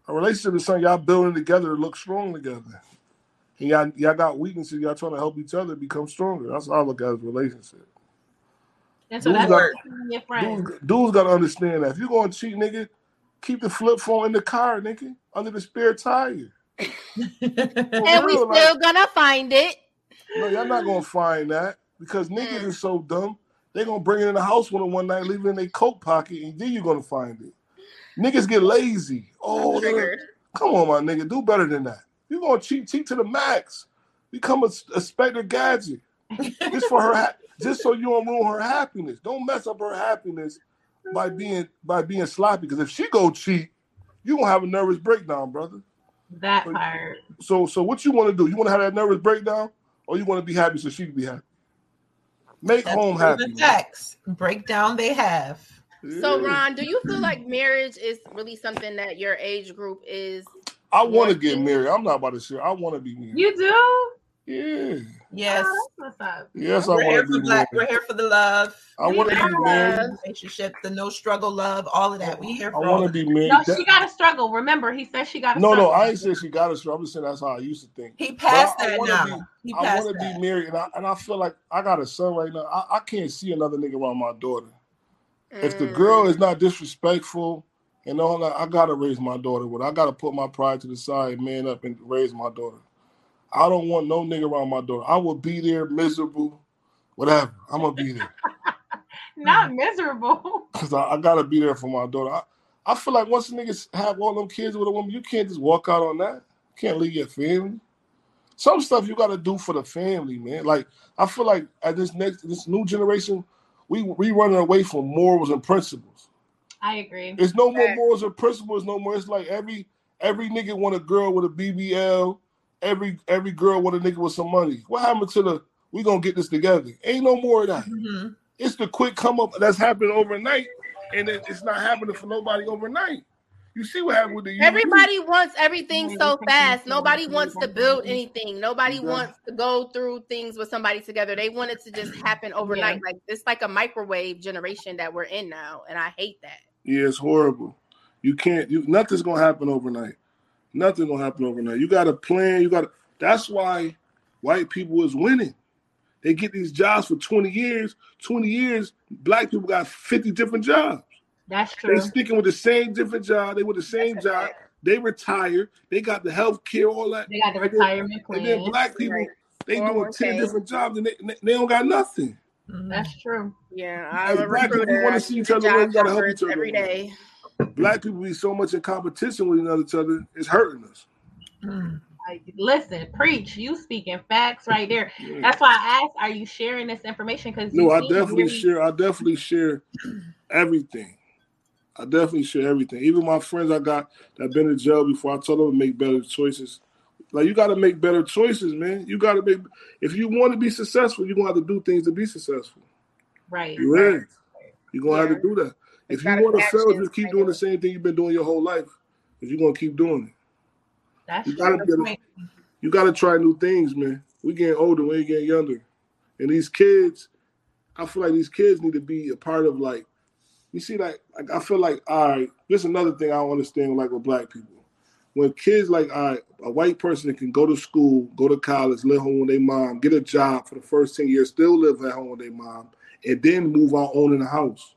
A relationship is something y'all building together to look strong together. And y'all got weaknesses. Y'all trying to help each other become stronger. That's how I look at a relationship. And so dudes got to understand that. If you're going to cheat, nigga, keep the flip phone in the car, nigga, under the spare tire. And we still going to find it. No, y'all not going to find that, because niggas is so dumb. They're going to bring it in the house one night, leave it in their coat pocket, and then you're going to find it. Niggas get lazy. Oh, come on, my nigga. Do better than that. You're going to cheat to the max. Become a Spectre Gadget. Just so you don't ruin her happiness. Don't mess up her happiness by being sloppy. Because if she go cheat, you're going to have a nervous breakdown, brother. That part. So what you want to do? You want to have that nervous breakdown, or you want to be happy so she can be happy? That's home happy. Breakdown they have. Yeah. So, Ron, do you feel like marriage is really something that your age group is? I want to get married. I'm not about to share. I want to be married. You do? Yeah. Yes. Oh, what's up? Yes, I want to be married. We're here for the love. I want to be married. Relationship, the no struggle love, all of that. We here for. I want to be married. No, she got to struggle. Remember, he said she got to struggle. No, I ain't saying she got to struggle. I'm just saying that's how I used to think. He passed that now. I want to be married, and I feel like I got a son right now. I can't see another nigga around my daughter. If the girl is not disrespectful and all that, I gotta raise my daughter with. I gotta put my pride to the side, man up, and raise my daughter. I don't want no nigga around my daughter. I will be there, miserable, whatever. I'm gonna be there. Not miserable. Cause I gotta be there for my daughter. I feel like once niggas have all them kids with a woman, you can't just walk out on that. You can't leave your family. Some stuff you gotta do for the family, man. Like, I feel like at this new generation. We running away from morals and principles. I agree. There's no more morals and principles no more. It's like every nigga want a girl with a BBL. Every girl want a nigga with some money. What happened to the we gonna get this together? Ain't no more of that. Mm-hmm. It's the quick come up that's happening overnight, and it's not happening for nobody overnight. You see what happened with the youth. Everybody wants everything so fast. Nobody wants to build anything. Nobody wants to go through things with somebody together. They want it to just happen overnight. Yeah. Like, it's like a microwave generation that we're in now, and I hate that. Yeah, it's horrible. You can't. Nothing's gonna happen overnight. Nothing's gonna happen overnight. You got a plan. That's why white people is winning. They get these jobs for 20 years. 20 years, black people got 50 different jobs. That's true. They're sticking with the same different job. They with the same job. They retire. They got the health care, all that. They got the retirement plan. And then black people, they doing 10 different jobs, and they don't got nothing. That's true. Yeah. As black people, we want to see each other. We got to help each other. Every day. Black people be so much in competition with each other. It's hurting us. Mm. Listen, preach. You speaking facts right there. Yeah. That's why I asked, are you sharing this information? Because I definitely share everything. I definitely share everything. Even my friends I got that been in jail before, I told them to make better choices. Like, you got to make better choices, man. You got to make. If you want to be successful, you're going to have to do things to be successful. Right. You're going to have to do that. If you want to fail, just keep doing the same thing you've been doing your whole life. Because you're going to keep doing it. That's you got to try new things, man. We're getting older. We ain't getting younger. And these kids, I feel like these kids need to be a part of, like, you see, like I feel like, all right, this is another thing I don't understand, like, with black people. When kids, like, all right, a white person that can go to school, go to college, live home with their mom, get a job for the first 10 years, still live at home with their mom, and then move on owning a house.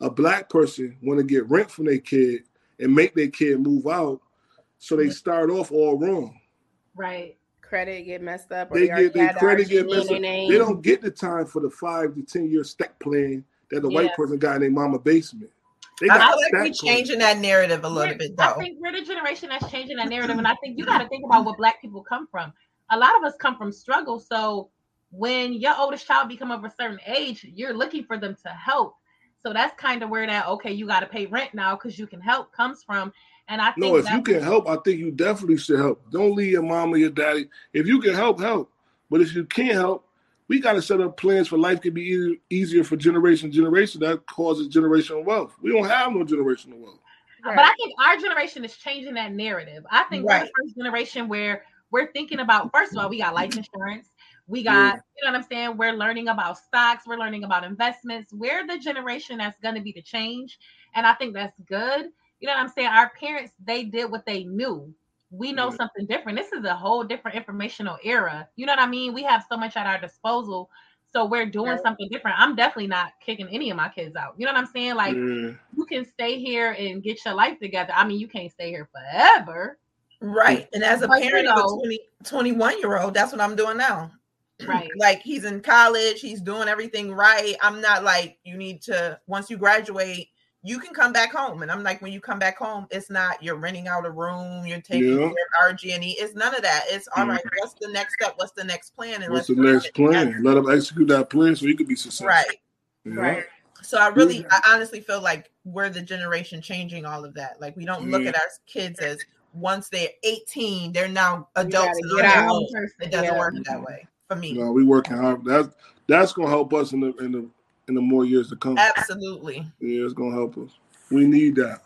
A black person want to get rent from their kid and make their kid move out, so they start off all wrong. Right. Credit get messed up. Or their credit get messed up. They don't get the time for the 5 to 10 year stack plan that the white person got in their mama basement. I like we changing that narrative a little bit, though. I think we're the generation that's changing that narrative, and I think you got to think about where black people come from. A lot of us come from struggle, so when your oldest child become of a certain age, you're looking for them to help. So that's kind of where that, okay, you got to pay rent now because you can help, comes from. And I think if you can help, I think you definitely should help. Don't leave your mom or your daddy. If you can help, help. But if you can't help, we got to set up plans for life to be easier for generation to generation. That causes generational wealth. We don't have no generational wealth. Right. But I think our generation is changing that narrative. I think we're the first generation where we're thinking about, first of all, we got life insurance. We got, you know what I'm saying? We're learning about stocks. We're learning about investments. We're the generation that's going to be the change. And I think that's good. You know what I'm saying? Our parents, they did what they knew. We know something different. This is a whole different informational era. You know what I mean? We have so much at our disposal. So we're doing something different. I'm definitely not kicking any of my kids out. You know what I'm saying? Like, you can stay here and get your life together. I mean, you can't stay here forever. Right. And as a parent of a 21-year-old, that's what I'm doing now. Right. Like, he's in college, he's doing everything right. I'm not like, you need to, once you graduate, you can come back home. And I'm like, when you come back home, it's not you're renting out a room, you're taking care of RG&E. It's none of that. It's all right, what's the next step? What's the next plan? And Let them execute that plan so you can be successful. Right. You know? Right. So I honestly feel like we're the generation changing all of that. Like, we don't look at our kids as once they're 18, they're now adults. It doesn't work that way. For me. No, we working hard. That's gonna help us in the more years to come. Absolutely. Yeah, it's gonna help us. We need that.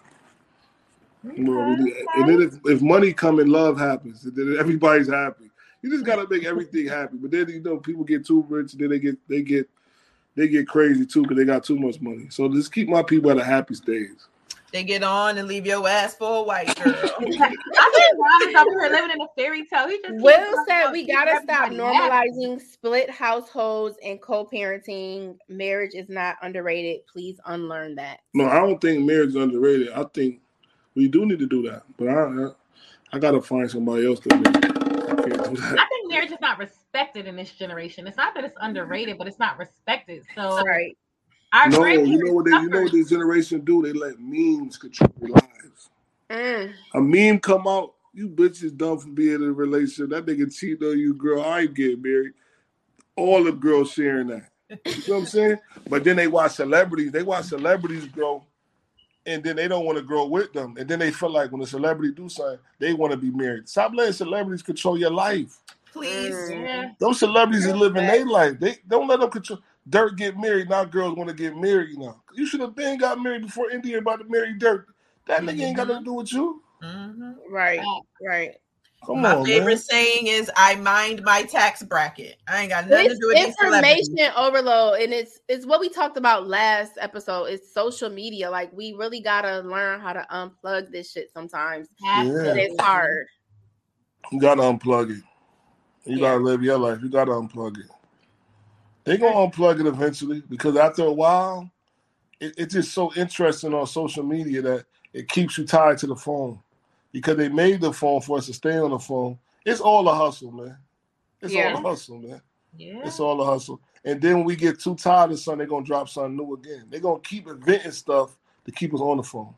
Okay. And then if money come and love happens, then everybody's happy. You just gotta make everything happy. But then, you know, people get too rich, and then they get crazy too because they got too much money. So just keep my people at a happy stage. They get on and leave your ass for a white girl. I think Ron is over here living in a fairy tale. He just Will said we gotta stop normalizing split households and co-parenting. Marriage is not underrated. Please unlearn that. No, I don't think marriage is underrated. I think we do need to do that, but I gotta find somebody else to marry. I think marriage is not respected in this generation. It's not that it's underrated, but it's not respected. So right. You know what this generation do? They let memes control their lives. A meme come out, you bitches dumb for being in a relationship. That nigga cheating on you, girl. I ain't getting married. All the girls sharing that. You know what I'm saying? But then they watch celebrities. They watch celebrities grow, and then they don't want to grow with them. And then they feel like when a celebrity do something, they want to be married. Stop letting celebrities control your life. Please. Those celebrities are living their life. They don't let them control. Dirk get married, now girls want to get married now. You should have been got married before India about to marry Dirk. That nigga ain't got nothing to do with you. Right, right. My favorite saying is, I mind my tax bracket. I ain't got nothing to do with these celebrities. Information overload, and it's what we talked about last episode. It's social media. Like, we really got to learn how to unplug this shit sometimes. But it's hard. You got to unplug it. You got to live your life. You got to unplug it. They're going to unplug it eventually, because after a while, it's just so interesting on social media that it keeps you tied to the phone, because they made the phone for us to stay on the phone. It's all a hustle, man. It's all a hustle, man. Yeah. It's all a hustle. And then when we get too tired of something, they're going to drop something new again. They're going to keep inventing stuff to keep us on the phone.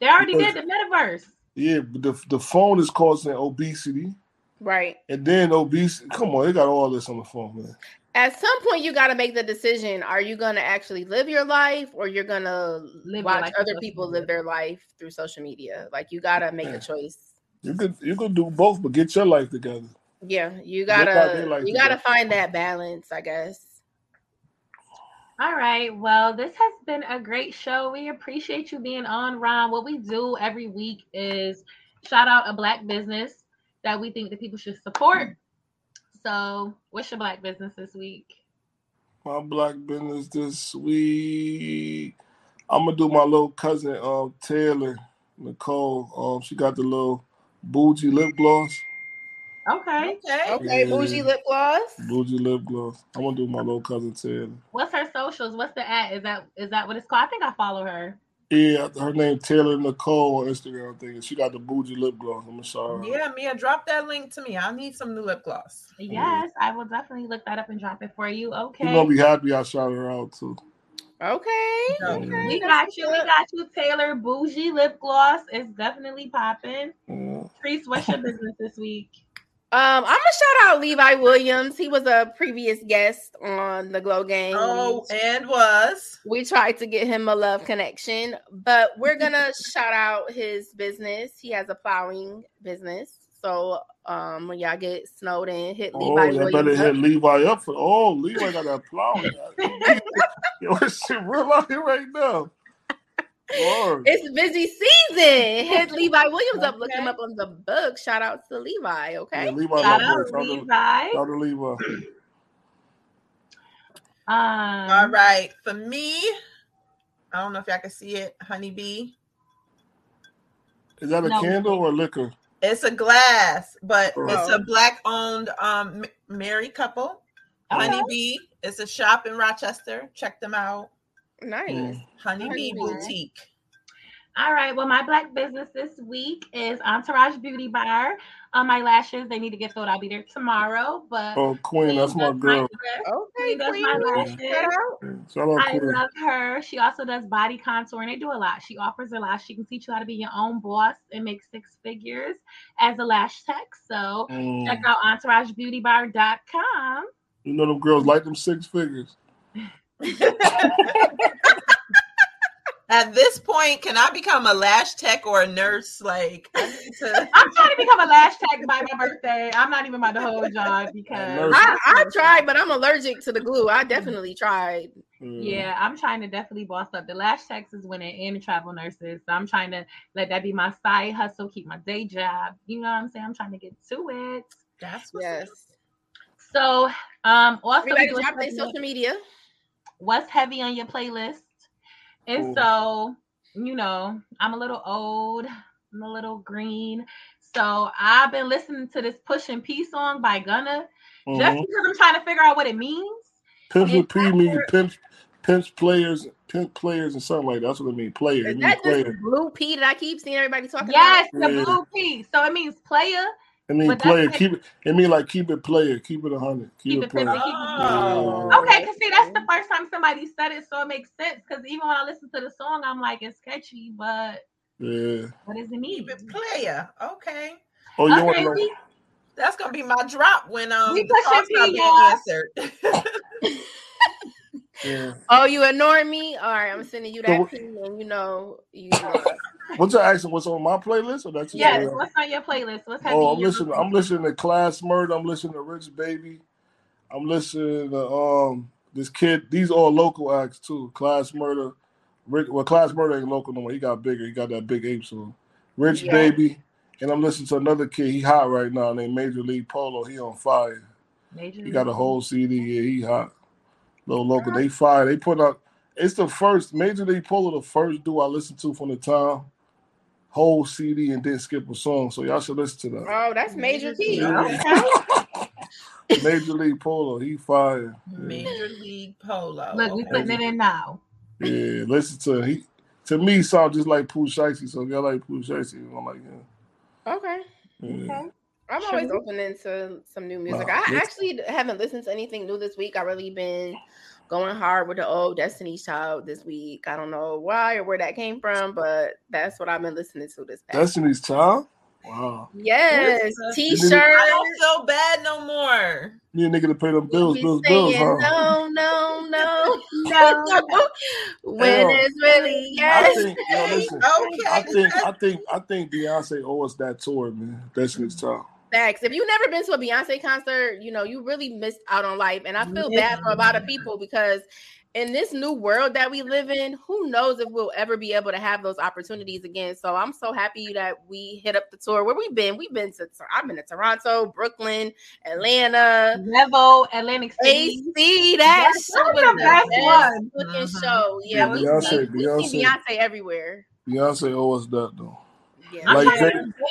They already did the metaverse. Yeah, but the phone is causing obesity. Right. And then obesity. Come on, they got all this on the phone, man. At some point, you got to make the decision. Are you going to actually live your life, or you're going to watch other people live their life through social media? Like, you got to make a choice. You could do both, but get your life together. Yeah, you got to find that balance, I guess. All right. Well, this has been a great show. We appreciate you being on, Ron. What we do every week is shout out a black business that we think that people should support. So what's your black business this week? My black business this week, I'm going to do my little cousin, Taylor Nicole. She got the little bougie lip gloss. Okay. Bougie lip gloss. I'm gonna do my little cousin Taylor. What's her socials? What's the at? Is that what it's called? I think I follow her. Yeah, her name Taylor Nicole on Instagram. I think she got the bougie lip gloss. I'm sorry. Yeah, Mia, drop that link to me. I need some new lip gloss. Yes, I will definitely look that up and drop it for you. Okay. You're gonna be happy I shouted her out too. Okay. We got you, Taylor. Bougie lip gloss is definitely popping. Yeah. Treese, what's your business this week? I'm gonna shout out Levi Williams. He was a previous guest on the Glow Gang. We tried to get him a love connection, but we're gonna shout out his business. He has a plowing business, so when y'all get snowed in, Levi got that plowing. Shit, real out here right now. Lord. It's busy season. Hit Levi Williams up. Look him up on the book. Shout out to Levi. Okay. Yeah, Levi, shout out to Levi. All right. For me, I don't know if y'all can see it. Honeybee. Is that a candle or liquor? It's a glass, but it's a black-owned married couple. Okay. Honeybee. It's a shop in Rochester. Check them out. Nice. Honeybee Boutique. All right. Well, my black business this week is Entourage Beauty Bar. My lashes, they need to get filled. I'll be there tomorrow. But Queen, that's my girl. Okay, does my lashes. I love her. She also does body contour, and they do a lot. She offers a lot. She can teach you how to be your own boss and make six figures as a lash tech. So check out EntourageBeautyBar.com. You know them girls like them six figures. At this point, can I become a lash tech or a nurse? Like, I'm trying to become a lash tech by my birthday. I'm not even about the whole job because I tried, but I'm allergic to the glue. I definitely tried. Yeah, I'm trying to definitely boss up. The lash techs is winning and the travel nurses. So I'm trying to let that be my side hustle, keep my day job. You know what I'm saying? I'm trying to get to it. That's what's up. So, also drop their social media. What's heavy on your playlist? And so, you know, I'm a little old, I'm a little green. So I've been listening to this Push and Pee song by Gunna just because I'm trying to figure out what it means. Pimps with P means pimps players and something like that. That's what it means. Player. Is that just blue P that I keep seeing everybody talking about? Yes, the blue P. So it means player. I mean, player, keep it player, keep it 100. Keep it player. Okay, because see, that's the first time somebody said it, so it makes sense. Because even when I listen to the song, I'm like, it's catchy, but what does it mean? Keep it player. Okay. Oh, you want to that's going to be my drop when we push it, y'all. Yeah. Oh, you ignored me? All right, I'm sending you that thing, and you know. What's your accent? What's on my playlist? Or that's what's on your playlist? I'm listening to Class Murder. I'm listening to Rich Baby. I'm listening to this kid. These are all local acts too. Class Murder. Class Murder ain't local no more. He got bigger. He got that big ape song. Rich Baby, and I'm listening to another kid. He hot right now. Named Major League Polo. He on fire. He got a whole CD. Yeah, he hot. Little local, they fire. They put out. It's the first Major League Polo, the first dude I listened to from the town. Whole CD and didn't skip a song, so y'all should listen to that. Oh, that's Major T. Major League Polo, he fire. Yeah. Major League Polo. Look, we putting it in now. Yeah, listen to he. To me, sound just like Pooh Shiesty. So if y'all like Pooh Shiesty, I'm like him. Okay. Yeah. Okay. I'm always open into some new music. I actually haven't listened to anything new this week. I've really been going hard with the old Destiny's Child this week. I don't know why or where that came from, but that's what I've been listening to this past Destiny's Child? Wow. Yes. T-shirts. I don't feel bad no more. You nigga to pay them bills. Huh? No. When it's really yes. I think Beyonce owes that tour, man. Destiny's Child. If you've never been to a Beyonce concert, you know, you really missed out on life. And I feel bad for a lot of people because in this new world that we live in, who knows if we'll ever be able to have those opportunities again. So I'm so happy that we hit up the tour. Where we've been? We've been to, I've been to Toronto, Brooklyn, Atlanta, Level, Atlantic City. AC, that show was the best one. Looking show. Yeah, we see Beyonce everywhere. Beyonce owes that though. Yeah.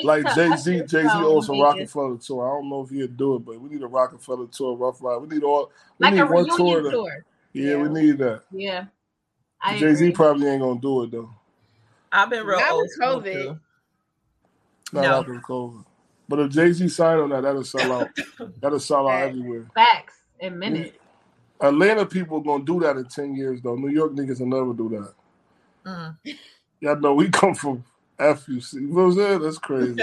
Like Jay-Z owes a Rockefeller tour. I don't know if he'll do it, but we need a Rockefeller tour, Rough Ride. We need all. We like need a one reunion tour. Yeah, we need that. Yeah, Jay-Z probably ain't gonna do it though. I've been real old school. COVID. Not after COVID. But if Jay-Z signed on that, that'll sell out. That'll sell out everywhere. Facts in minutes. Atlanta people gonna do that in 10 years though. New York niggas will never do that. Mm. Y'all know we come from FUC. You know what I'm saying? That's crazy.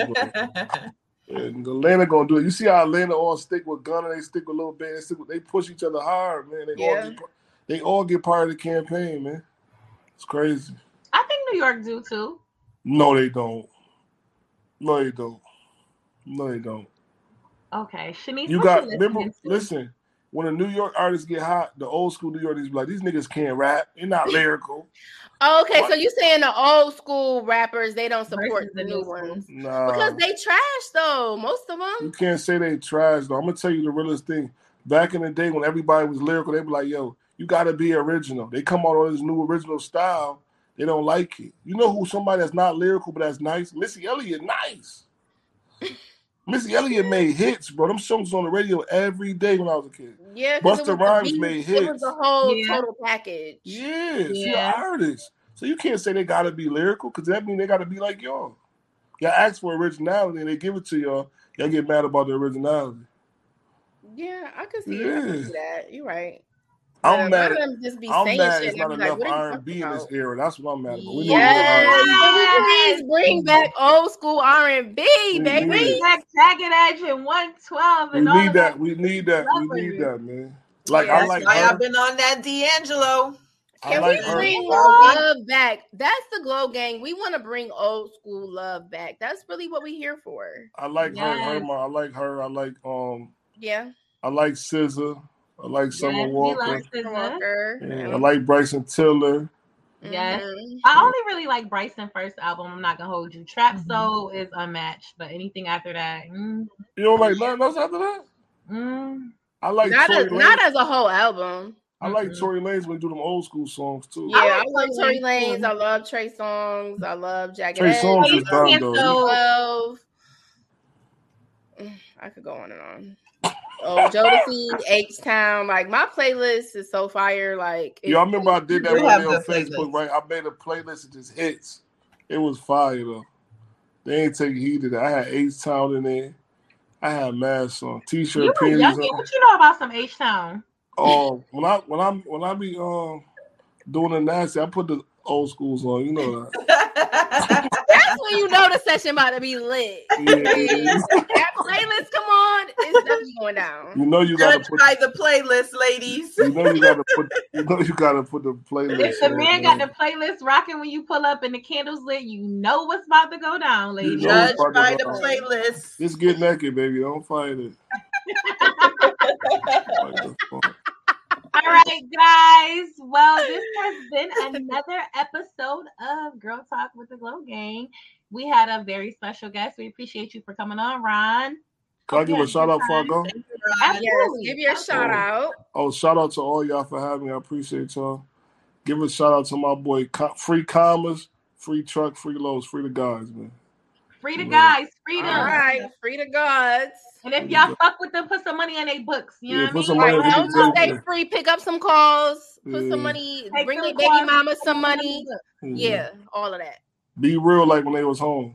And Atlanta gonna do it. You see how Atlanta all stick with Gunna, they stick with Little Baby, they push each other hard, man. They all get part of the campaign, man. It's crazy. I think New York do too. No, they don't. Okay, Shanice. Listen. When the New York artists get hot, the old school New Yorkers be like, these niggas can't rap. They're not lyrical. Okay, so you saying the old school rappers, they don't support the new ones. Nah. Because they trash, though. Most of them. You can't say they trash, though. I'm going to tell you the realest thing. Back in the day when everybody was lyrical, they be like, yo, you got to be original. They come out on this new original style. They don't like it. You know who somebody that's not lyrical but that's nice? Missy Elliott, nice. Missy Elliott made hits, bro. Them songs on the radio every day when I was a kid. Yeah, Busta Rhymes made hits. It was a whole total package. Yeah, she's an artist. So you can't say they gotta be lyrical because that means they gotta be like y'all. Y'all ask for originality and they give it to y'all. Y'all get mad about the originality. Yeah, I could see that. You're right. I'm mad. I'm mad. It's not enough R&B in this era. That's what I'm mad about. Please bring back old school R&B, baby. Bring back Jagged Edge and 112 and all that. We need that, man. I've been on that D'Angelo. Can we bring love back? That's the Glow Gang. We want to bring old school love back. That's really what we're here for. I like her. I like her. I like I like SZA. I like Summer Walker. I like Bryson Tiller. Yes. Mm-hmm. I only really like Bryson's first album. I'm not going to hold you. Trap Soul is unmatched, but anything after that. Mm. You don't like nothing else after that? Mm. I like not as a whole album. I like Tory Lanez when they do them old school songs too. Yeah, I love Tory Lanez. I love Trey Songz. I love Jagged Edge. Trey Songz is down though. I could go on and on. Oh, Jodeci, H-Town, like my playlist is so fire. Like, I remember I did that one day on Facebook, right? I made a playlist of just hits. It was fire though. They ain't taking heed to that. I had H-Town in there. I had Mass on T-shirt. You were young. What you know about some H-Town? Oh, when I be doing the nasty, I put the old schools on. You know that. That's when you know the session about to be lit. Yeah. That playlist, come on, it's definitely going down. You know you gotta try the playlist, ladies. You know you gotta put the playlist. If the man got the playlist rocking when you pull up and the candles lit, you know what's about to go down, ladies. Judge by the playlist. Just get naked, baby. Don't fight it. All right, guys. Well, this has been another episode of Girl Talk with the Glow Gang. We had a very special guest. We appreciate you for coming on, Ron. Can I give a shout out before I go? Yes, give you a shout out. Oh, shout out to all y'all for having me. I appreciate y'all. Give a shout out to my boy. Free commas, free truck, free loads, free the guys, man. Free the guys. Freedom. All right. Free the gods. And if y'all fuck with them, put some money in their books. You know what I mean? Don't just stay free. Pick up some calls. Put some money. Bring your baby mama some money. Yeah. All of that. Be real like when they was home.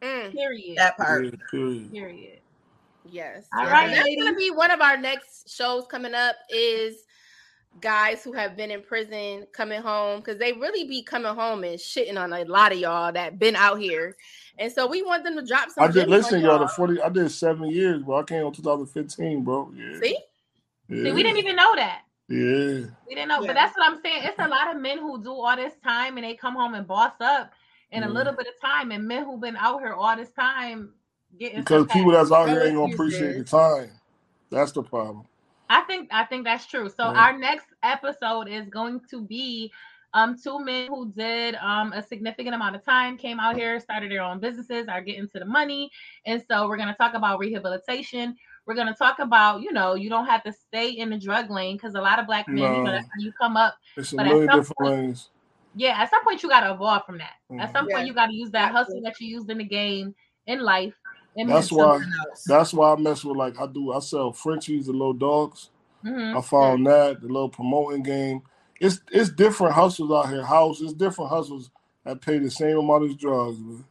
Mm. Period. That part. Yeah, period. Yes. All right. That's going to be one of our next shows coming up is guys who have been in prison coming home, because they really be coming home and shitting on a lot of y'all that been out here. And so we want them to drop some. I did listen, y'all. I did 7 years, bro. I came on 2015, bro. Yeah. See? Yeah. See, we didn't even know that. Yeah. We didn't know, but that's what I'm saying. It's a lot of men who do all this time and they come home and boss up in a little bit of time, and men who've been out here all this time getting. Because people that's out here ain't gonna appreciate the time. That's the problem. I think that's true. So our next episode is going to be two men who did a significant amount of time, came out here, started their own businesses, are getting to the money. And so we're going to talk about rehabilitation. We're going to talk about, you know, you don't have to stay in the drug lane, because a lot of black men, you know, that's how you come up. It's a million different ways. Yeah, at some point you got to evolve from that. Mm-hmm. At some point you got to use that hustle that you used in the game, in life. That's why I mess with, like, I sell Frenchies, the little dogs. Mm-hmm. I found that, the little promoting game. It's different hustles out here. It's different hustles that pay the same amount as drugs, man.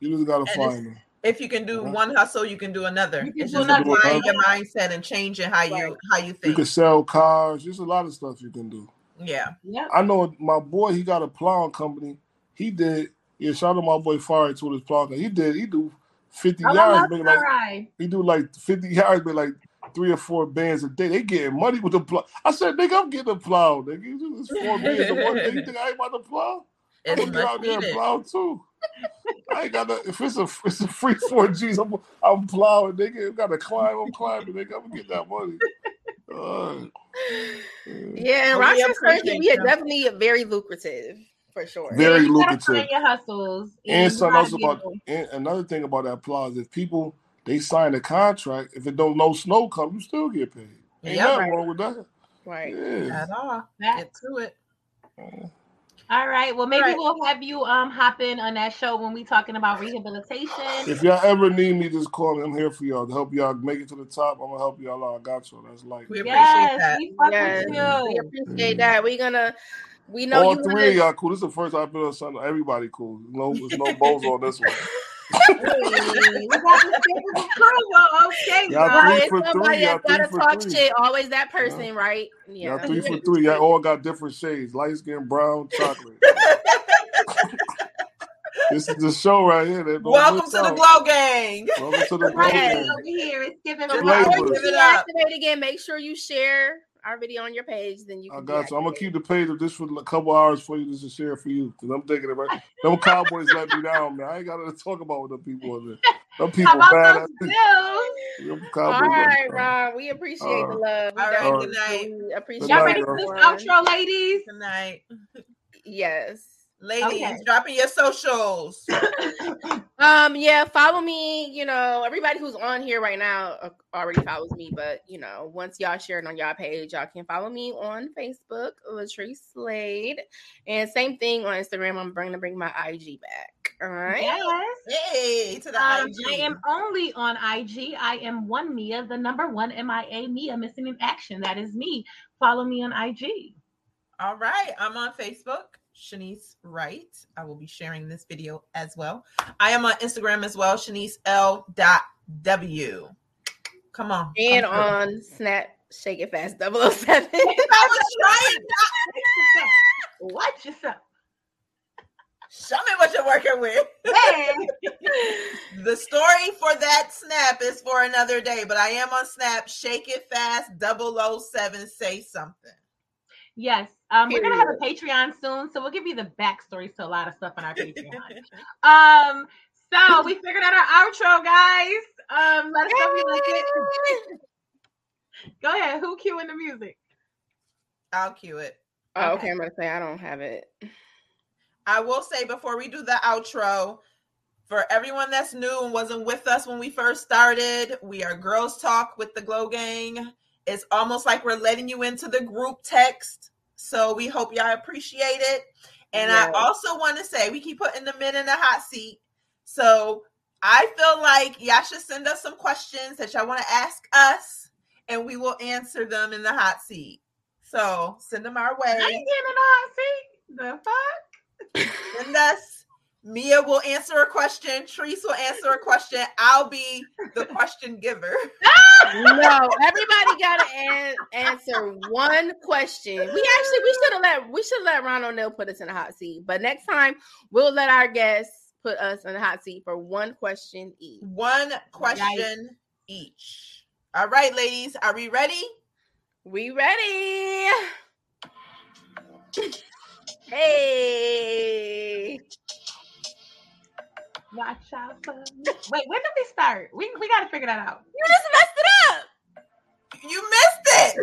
You just gotta find them. If you can do one hustle, you can do another. It's just applying your mindset and changing how you think. You can sell cars. There's a lot of stuff you can do. Yeah. I know my boy. He got a plowing company. He did. Yeah, shout out my boy Fari to his plowing company. He do 50 yards, but like, he do like 50 yards, but like 3 or 4 bands a day. They getting money with the plow. I said, nigga, I'm getting a plow. Nigga, it's 4 bands a one day. You think I ain't about to plow? I'm gonna get out there and plow too. I ain't got to. If it's a free 4 G's, I'm plowing. Nigga, you gotta climb. I'm climbing. Nigga, I'm gonna get that money. Yeah, and Roger's surgery is definitely very lucrative. For sure. Very lucrative. Your hustles, and something else another thing about that plow is if people, they sign a contract, if it don't no snow come, you still get paid. Ain't nothing wrong with that. Right. Yeah. At all. Back to it. All right. Well, maybe we'll have you hop in on that show when we're talking about rehabilitation. If y'all ever need me, just call me. I'm here for y'all to help y'all make it to the top. I'm going to help y'all out. I got you. That's life. We appreciate that. We appreciate that. We're going to... We know all 3 of y'all cool. This is the first I've been on Sunday. Everybody cool. There's no bones on this one. Okay, y'all 3 for 3. Y'all gotta talk shit. Always that person, right? Yeah. Y'all 3 for 3. Y'all all got different shades: light skin, brown, chocolate. This is the show right here. Welcome to the Glow Gang. Welcome to the Glow Gang. Over here, it's giving it up. Activate again. Make sure you share our video on your page, then you can. I got you. I'm gonna keep the page of this for a couple hours for you, just to share for you, because I'm thinking about them Cowboys let me down, man. I ain't gotta talk about what them people are there. Them people bad. All right, Ron. We appreciate the love. All right, good night. We appreciate y'all ready for this outro, ladies. Good night. Yes. Ladies, dropping your socials. Follow me. You know, everybody who's on here right now already follows me, but you know, once y'all share it on y'all page, y'all can follow me on Facebook, Latrice Slade, and same thing on Instagram. I'm going to bring my IG back. All right. Yes. Hey, to the IG. I am only on IG. I am 1Mia, the number 1 MIA Mia, missing in action. That is me. Follow me on IG. All right. I'm on Facebook. Shanice Wright. I will be sharing this video as well. I am on Instagram as well, ShaniceL.W. Come on. And on Snap, Shake It Fast 007. Watch yourself. Show me what you're working with. The story for that snap is for another day, but I am on Snap, Shake It Fast 007. Say something. Yes. We're going to have a Patreon soon, so we'll give you the backstories to a lot of stuff on our Patreon. So we figured out our outro, guys. Let us know if you like it. Go ahead. Who cueing the music? I'll cue it. Oh, okay. I'm going to say I don't have it. I will say before we do the outro, for everyone that's new and wasn't with us when we first started, we are Girls Talk with the Glow Gang. It's almost like we're letting you into the group text. So we hope y'all appreciate it. And I also want to say, we keep putting the men in the hot seat. So I feel like y'all should send us some questions that y'all want to ask us, and we will answer them in the hot seat. So send them our way. I ain't getting in the hot seat. The fuck? Send us. Mia will answer a question. Treece will answer a question. I'll be the question giver. No, everybody got to answer one question. We should let Ron O'Neil put us in the hot seat. But next time, we'll let our guests put us in the hot seat for one question each. One question each. All right, ladies. Are we ready? We ready. Hey. Watch out for me. Wait, when did we start? We got to figure that out. You just messed it up. You missed it.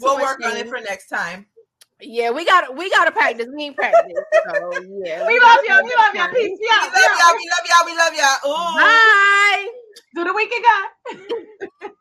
We'll work on it for next time. Yeah, we gotta practice. We ain't practice. So yeah, we love y'all. We love y'all. Peace. We love y'all. We love y'all. We love y'all. Bye. Do the weekend, guys.